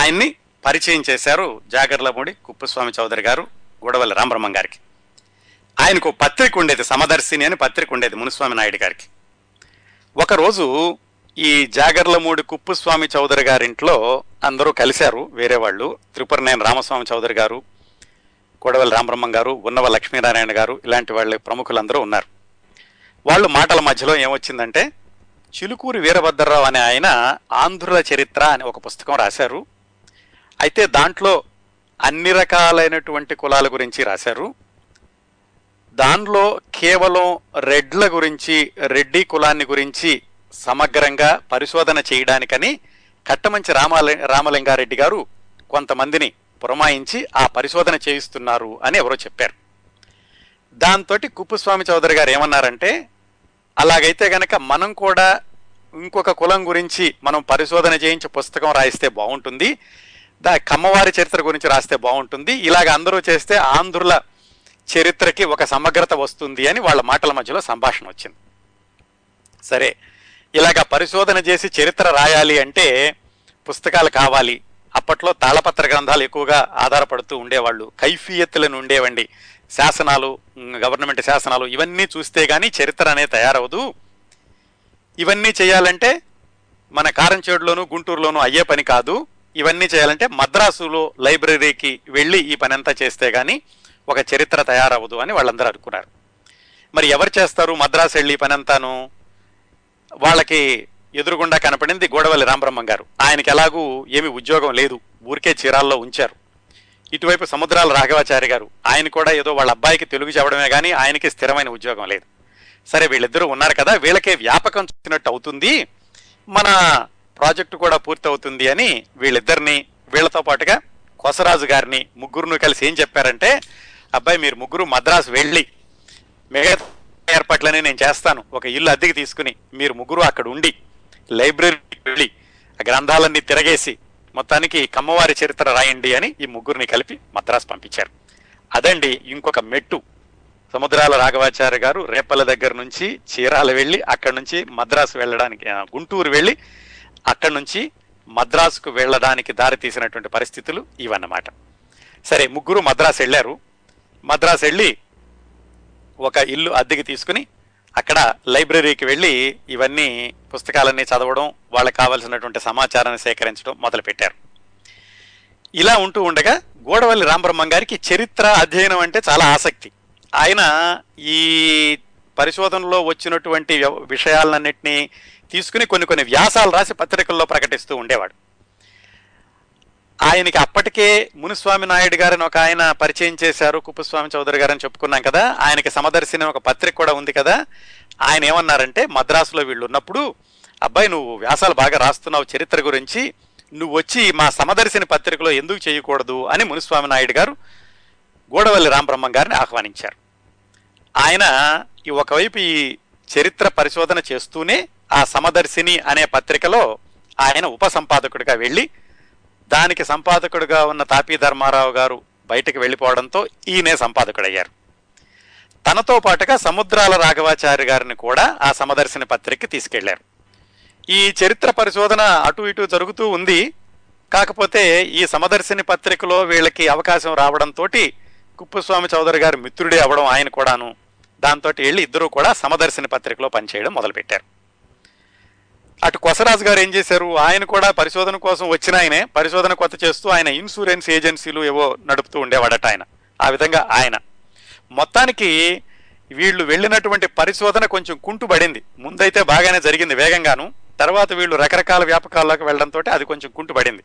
ఆయన్ని పరిచయం చేశారు జాగర్లమూడి కుప్పస్వామి చౌదరి గారు గోడవల్లి రామబ్రహ్మం గారికి. ఆయనకు పత్రిక ఉండేది, సమదర్శిని అని పత్రిక ఉండేది మునుస్వామి నాయుడు గారికి. ఒకరోజు ఈ జాగర్లమూడి కుప్పస్వామి చౌదరి గారింట్లో అందరూ కలిశారు. వేరే వాళ్ళు, త్రిపురనేని రామస్వామి చౌదరి గారు, గోడవల్లి రామబ్రహ్మం గారు, ఉన్నవ లక్ష్మీనారాయణ గారు, ఇలాంటి వాళ్ళ ప్రముఖులందరూ ఉన్నారు. వాళ్ళు మాటల మధ్యలో ఏమొచ్చిందంటే, చిలుకూరు వీరభద్రరావు అనే ఆయన ఆంధ్రుల చరిత్ర అనే ఒక పుస్తకం రాశారు. అయితే దాంట్లో అన్ని రకాలైనటువంటి కులాల గురించి రాశారు. దానిలో కేవలం రెడ్ల గురించి, రెడ్డి కులాన్ని గురించి సమగ్రంగా పరిశోధన చేయడానికని కట్టమంచి రామ రామలింగారెడ్డి గారు కొంతమందిని పురమాయించి ఆ పరిశోధన చేయిస్తున్నారు అని ఎవరో చెప్పారు. దాంతో కుప్పస్వామి చౌదరి గారు ఏమన్నారంటే, అలాగైతే గనక మనం కూడా ఇంకొక కులం గురించి మనం పరిశోధన చేయించి పుస్తకం రాయిస్తే బాగుంటుంది, దా కమ్మవారి చరిత్ర గురించి రాస్తే బాగుంటుంది, ఇలాగ అందరూ చేస్తే ఆంధ్రుల చరిత్రకి ఒక సమగ్రత వస్తుంది అని వాళ్ళ మాటల మధ్యలో సంభాషణ వచ్చింది. సరే, ఇలాగ పరిశోధన చేసి చరిత్ర రాయాలి అంటే పుస్తకాలు కావాలి, అప్పట్లో తాళపత్ర గ్రంథాలు ఎక్కువగా ఆధారపడుతూ ఉండేవాళ్ళు. కైఫీయత్తులను ఉండేవండి శాసనాలు, గవర్నమెంట్ శాసనాలు, ఇవన్నీ చూస్తే కానీ చరిత్ర అనేది తయారవదు. ఇవన్నీ చేయాలంటే మన కారంచేడులోను గుంటూరులోనూ అయ్యే పని కాదు. ఇవన్నీ చేయాలంటే మద్రాసులో లైబ్రరీకి వెళ్ళి ఈ పని అంతా చేస్తే కానీ ఒక చరిత్ర తయారవ్వదు అని వాళ్ళందరూ అనుకున్నారు. మరి ఎవరు చేస్తారు మద్రాసు వెళ్ళి పని అంతాను? వాళ్ళకి ఎదురుగుండా కనపడింది గోడవల్లి రామబ్రహ్మం గారు. ఆయనకి ఎలాగూ ఏమి ఉద్యోగం లేదు, ఊరికే చీరాల్లో ఉంచారు. ఇటువైపు సముద్రాల రాఘవాచారి గారు, ఆయన కూడా ఏదో వాళ్ళ అబ్బాయికి తెలుగు చెప్పడమే కానీ ఆయనకి స్థిరమైన ఉద్యోగం లేదు. సరే వీళ్ళిద్దరూ ఉన్నారు కదా, వీళ్ళకే వ్యాపకం చూసినట్టు అవుతుంది, మన ప్రాజెక్టు కూడా పూర్తవుతుంది అని వీళ్ళిద్దరిని, వీళ్ళతో పాటుగా కొసరాజు గారిని ముగ్గురును కలిసి ఏం చెప్పారంటే, అబ్బాయి మీరు ముగ్గురు మద్రాసు వెళ్ళి మిగతా ఏర్పాట్లనే నేను చేస్తాను, ఒక ఇల్లు అద్దెకి తీసుకుని మీరు ముగ్గురు అక్కడ ఉండి లైబ్రరీకి వెళ్ళి ఆ గ్రంథాలన్నీ తిరగేసి మొత్తానికి కమ్మవారి చరిత్ర రాయండి అని ఈ ముగ్గురిని కలిపి మద్రాసు పంపించారు. అదండి ఇంకొక మెట్టు. సముద్రాల రాఘవాచారి గారు రేపల దగ్గర నుంచి చీరాల వెళ్ళి అక్కడి నుంచి మద్రాసు వెళ్ళడానికి, గుంటూరు వెళ్ళి అక్కడి నుంచి మద్రాసుకు వెళ్ళడానికి దారి తీసినటువంటి పరిస్థితులు ఇవన్నమాట. సరే ముగ్గురు మద్రాసు వెళ్ళారు. మద్రాసు వెళ్ళి ఒక ఇల్లు అద్దెకి తీసుకుని అక్కడ లైబ్రరీకి వెళ్ళి ఇవన్నీ పుస్తకాలన్నీ చదవడం, వాళ్ళకి కావలసినటువంటి సమాచారాన్ని సేకరించడం మొదలుపెట్టారు. ఇలా ఉంటూ ఉండగా గోడవల్లి రామబ్రహ్మం గారికి చరిత్ర అధ్యయనం అంటే చాలా ఆసక్తి. ఆయన ఈ పరిశోధనలో వచ్చినటువంటి విషయాలన్నింటినీ తీసుకుని కొన్ని కొన్ని వ్యాసాలు రాసి పత్రికల్లో ప్రకటిస్తూ ఉండేవాడు. ఆయనకి అప్పటికే మునిస్వామి నాయుడు గారిని ఒక ఆయన పరిచయం చేశారు, కుప్పస్వామి చౌదరి గారని చెప్పుకున్నాం కదా, ఆయనకి సమదర్శిని ఒక పత్రిక కూడా ఉంది కదా. ఆయన ఏమన్నారంటే మద్రాసులో వీళ్ళు ఉన్నప్పుడు, అబ్బాయి నువ్వు వ్యాసాలు బాగా రాస్తున్నావు చరిత్ర గురించి, నువ్వు వచ్చి మా సమదర్శిని పత్రికలో ఎందుకు చేయకూడదు అని మునిస్వామి నాయుడు గారు గోడవల్లి రామబ్రహ్మం గారిని ఆహ్వానించారు. ఆయన ఈ ఒకవైపు ఈ చరిత్ర పరిశోధన చేస్తూనే ఆ సమదర్శిని అనే పత్రికలో ఆయన ఉప సంపాదకుడిగా వెళ్ళి, దానికి సంపాదకుడిగా ఉన్న తాపీ ధర్మారావు గారు బయటకు వెళ్ళిపోవడంతో ఈయనే సంపాదకుడయ్యారు. తనతో పాటుగా సముద్రాల రాఘవాచారి గారిని కూడా ఆ సమదర్శిని పత్రికకి తీసుకెళ్లారు. ఈ చరిత్ర పరిశోధన అటు ఇటు జరుగుతూ ఉంది. కాకపోతే ఈ సమదర్శిని పత్రికలో వీళ్ళకి అవకాశం రావడంతో కుప్పస్వామి చౌదరి గారు మిత్రుడే అవ్వడం ఆయన కూడాను, దాంతో వెళ్ళి ఇద్దరూ కూడా సమదర్శిని పత్రికలో పనిచేయడం మొదలుపెట్టారు. అటు కొసరాజు గారు ఏం చేశారు, ఆయన కూడా పరిశోధన కోసం వచ్చిన ఆయనే, పరిశోధన కొత్త చేస్తూ ఆయన ఇన్సూరెన్స్ ఏజెన్సీలు ఏవో నడుపుతూ ఉండేవాడట ఆయన. ఆ విధంగా ఆయన మొత్తానికి వీళ్ళు వెళ్ళినటువంటి పరిశోధన కొంచెం కుంటుపడింది. ముందైతే బాగానే జరిగింది వేగంగాను, తర్వాత వీళ్ళు రకరకాల వ్యాపకాల్లోకి వెళ్ళడంతో అది కొంచెం కుంటుపడింది.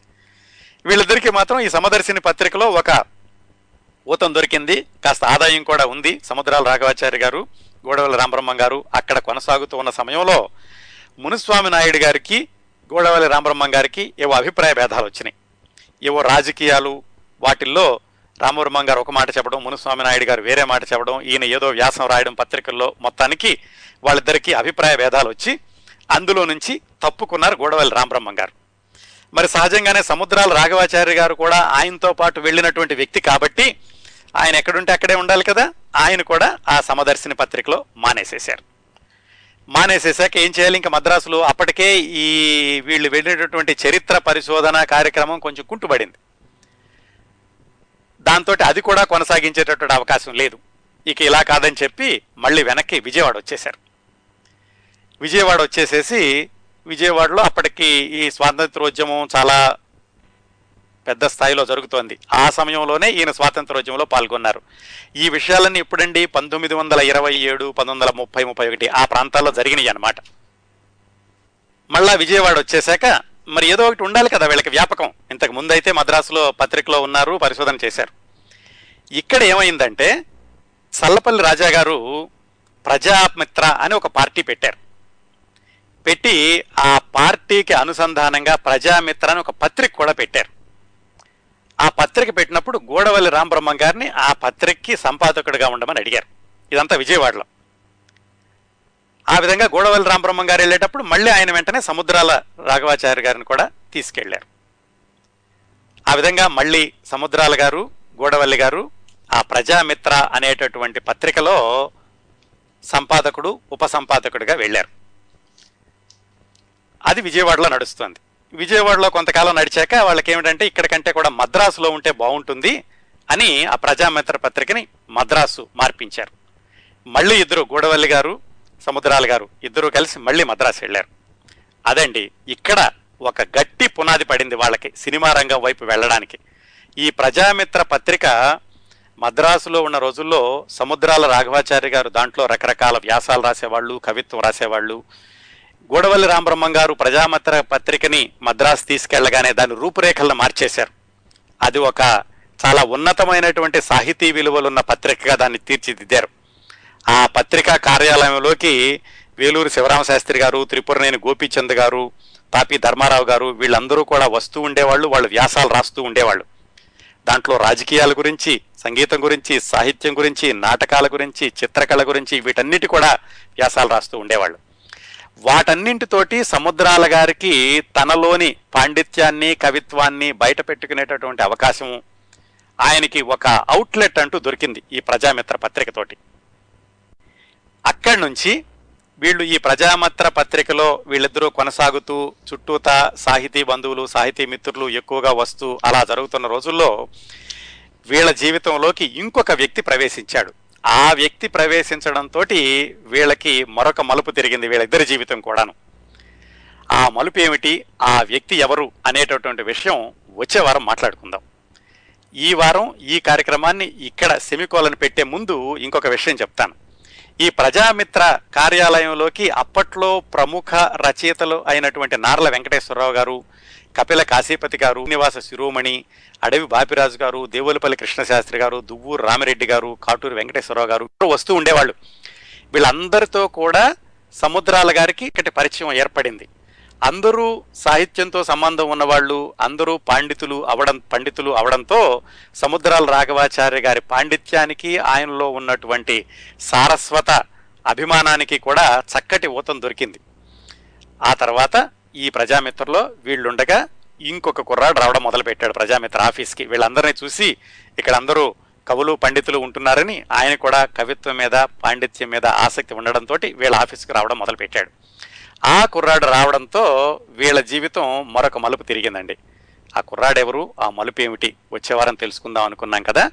వీళ్ళిద్దరికీ మాత్రం ఈ సమదర్శిని పత్రికలో ఒక ఊతం దొరికింది, కాస్త ఆదాయం కూడా ఉంది. సముద్రాల రాఘవాచారి గారు, గోడవల్లి రామబ్రహ్మం గారు అక్కడ కొనసాగుతూ ఉన్న సమయంలో మునిస్వామి నాయుడు గారికి గోడవల్లి రామబ్రహ్మం గారికి ఏవో అభిప్రాయ భేదాలు వచ్చినాయి. ఏవో రాజకీయాలు, వాటిల్లో రామబ్రహ్మం గారు ఒక మాట చెప్పడం, మునిస్వామి నాయుడు గారు వేరే మాట చెప్పడం, ఈయన ఏదో వ్యాసం రాయడం పత్రికల్లో, మొత్తానికి వాళ్ళిద్దరికీ అభిప్రాయ భేదాలు వచ్చి అందులో నుంచి తప్పుకున్నారు గోడవల్లి రామబ్రహ్మం గారు. మరి సహజంగానే సముద్రాల రాఘవాచారి గారు కూడా ఆయనతో పాటు వెళ్ళినటువంటి వ్యక్తి కాబట్టి ఆయన ఎక్కడుంటే అక్కడే ఉండాలి కదా, ఆయన కూడా ఆ సమదర్శిని పత్రికలో మానేసేశారు. మానేసేశాక ఏం చేయాలి, ఇంకా మద్రాసులో అప్పటికే ఈ వీళ్ళు వెళ్ళినటువంటి చరిత్ర పరిశోధన కార్యక్రమం కొంచెం కుంటుపడింది, దాంతో అది కూడా కొనసాగించేటటువంటి అవకాశం లేదు. ఇక ఇలా కాదని చెప్పి మళ్ళీ వెనక్కి విజయవాడ వచ్చేశారు. విజయవాడ వచ్చేసేసి విజయవాడలో అప్పటికి ఈ స్వాతంత్రోద్యమం చాలా పెద్ద స్థాయిలో జరుగుతోంది. ఆ సమయంలోనే ఈయన స్వాతంత్రోద్యమంలో పాల్గొన్నారు. ఈ విషయాలన్నీ ఇప్పుడండి పంతొమ్మిది వందల ఇరవై ఏడు పంతొమ్మిది వందల ముప్పై ముప్పై ఒకటి ఆ ప్రాంతాల్లో జరిగినాయి అన్నమాట. మళ్ళా విజయవాడ వచ్చేసాక మరి ఏదో ఒకటి ఉండాలి కదా వీళ్ళకి వ్యాపకం. ఇంతకు ముందైతే మద్రాసులో పత్రికలో ఉన్నారు, పరిశోధన చేశారు. ఇక్కడ ఏమైందంటే చల్లపల్లి రాజా గారు ప్రజామిత్ర అని ఒక పార్టీ పెట్టారు. పెట్టి ఆ పార్టీకి అనుసంధానంగా ప్రజామిత్ర అని ఒక పత్రిక కూడా పెట్టారు. ఆ పత్రిక పెట్టినప్పుడు గోడవల్లి రామబ్రహ్మం గారిని ఆ పత్రికకి సంపాదకుడిగా ఉండమని అడిగారు. ఇదంతా విజయవాడలో. ఆ విధంగా గోడవల్లి రామబ్రహ్మం గారు వెళ్ళేటప్పుడు మళ్ళీ ఆయన వెంటనే సముద్రాల రాఘవాచారి గారిని కూడా తీసుకెళ్లారు. ఆ విధంగా మళ్ళీ సముద్రాల గారు, గోడవల్లి గారు ఆ ప్రజామిత్ర అనేటటువంటి పత్రికలో సంపాదకుడు ఉప సంపాదకుడిగా వెళ్ళారు. అది విజయవాడలో నడుస్తుంది. విజయవాడలో కొంతకాలం నడిచాక వాళ్ళకి ఏమిటంటే ఇక్కడ కంటే కూడా మద్రాసులో ఉంటే బాగుంటుంది అని ఆ ప్రజామిత్ర పత్రికని మద్రాసు మార్పించారు. మళ్ళీ ఇద్దరు గోడవల్లి గారు సముద్రాల గారు ఇద్దరు కలిసి మళ్ళీ మద్రాసు వెళ్ళారు. అదండి ఇక్కడ ఒక గట్టి పునాది పడింది వాళ్ళకి సినిమా రంగం వైపు వెళ్ళడానికి. ఈ ప్రజామిత్ర పత్రిక మద్రాసులో ఉన్న రోజుల్లో సముద్రాల రాఘవాచారి గారు దాంట్లో రకరకాల వ్యాసాలు రాసేవాళ్ళు, కవిత్వం రాసేవాళ్ళు. గోడవల్లి రామబ్రహ్మం గారు ప్రజామిత్ర పత్రికని మద్రాసు తీసుకెళ్లగానే దాని రూపురేఖలను మార్చేశారు. అది ఒక చాలా ఉన్నతమైనటువంటి సాహితీ విలువలున్న పత్రికగా దాన్ని తీర్చిదిద్దారు. ఆ పత్రికా కార్యాలయంలోకి వేలూరు శివరామశాస్త్రి గారు, త్రిపురనేని గోపీచంద్ గారు, తాపీ ధర్మారావు గారు వీళ్ళందరూ కూడా వస్తూ ఉండేవాళ్ళు, వాళ్ళు వ్యాసాలు రాస్తూ ఉండేవాళ్ళు. దాంట్లో రాజకీయాల గురించి, సంగీతం గురించి, సాహిత్యం గురించి, నాటకాల గురించి, చిత్రకళ గురించి వీటన్నిటి కూడా వ్యాసాలు రాస్తూ ఉండేవాళ్ళు. వాటన్నింటితోటి సముద్రాల గారికి తనలోని పాండిత్యాన్ని, కవిత్వాన్ని బయట పెట్టుకునేటటువంటి అవకాశం ఆయనకి ఒక అవుట్లెట్ అంటూ దొరికింది ఈ ప్రజామిత్ర పత్రికతోటి. అక్కడి నుంచి వీళ్ళు ఈ ప్రజామిత్ర పత్రికలో వీళ్ళిద్దరూ కొనసాగుతూ చుట్టూతా సాహితీ బంధువులు, సాహితీ మిత్రులు ఎక్కువగా వస్తూ అలా జరుగుతున్న రోజుల్లో వీళ్ళ జీవితంలోకి ఇంకొక వ్యక్తి ప్రవేశించాడు. ఆ వ్యక్తి ప్రవేశించడంతో వీళ్ళకి మరొక మలుపు తిరిగింది వీళ్ళిద్దరి జీవితం కూడాను. ఆ మలుపు ఏమిటి, ఆ వ్యక్తి ఎవరు అనేటటువంటి విషయం వచ్చే వారం మాట్లాడుకుందాం. ఈ వారం ఈ కార్యక్రమాన్ని ఇక్కడ సెమికోలను పెట్టే ముందు ఇంకొక విషయం చెప్తాను. ఈ ప్రజామిత్ర కార్యాలయంలోకి అప్పట్లో ప్రముఖ రచయితలు అయినటువంటి నార్ల వెంకటేశ్వరరావు గారు, కపిల కాశీపతి గారు, నివాస శిరోమణి, అడవి బాపిరాజు గారు, దేవులపల్లి కృష్ణశాస్త్రి గారు, దువ్వూరు రామిరెడ్డి గారు, కాటూరు వెంకటేశ్వరరావు గారు వస్తూ ఉండేవాళ్ళు. వీళ్ళందరితో కూడా సముద్రాల గారికి ఇక్కడ పరిచయం ఏర్పడింది. అందరూ సాహిత్యంతో సంబంధం ఉన్నవాళ్ళు, అందరూ పాండితులు అవడం పండితులు అవడంతో సముద్రాల రాఘవాచారి గారి పాండిత్యానికి, ఆయనలో ఉన్నటువంటి సారస్వత అభిమానానికి కూడా చక్కటి ఊతం దొరికింది. ఆ తర్వాత ఈ ప్రజామిత్రలో వీళ్ళుండగా ఇంకొక కుర్రాడు రావడం మొదలుపెట్టాడు ప్రజామిత్ర ఆఫీస్కి. వీళ్ళందరినీ చూసి ఇక్కడ అందరూ కవులు పండితులు ఉంటున్నారని ఆయన కూడా కవిత్వం మీద, పాండిత్యం మీద ఆసక్తి ఉండడంతో వీళ్ళ ఆఫీస్కి రావడం మొదలుపెట్టాడు. ఆ కుర్రాడు రావడంతో వీళ్ళ జీవితం మరొక మలుపు తిరిగిందండి. ఆ కుర్రాడెవరు, ఆ మలుపు ఏమిటి వచ్చేవారం తెలుసుకుందాం అనుకున్నాం కదా.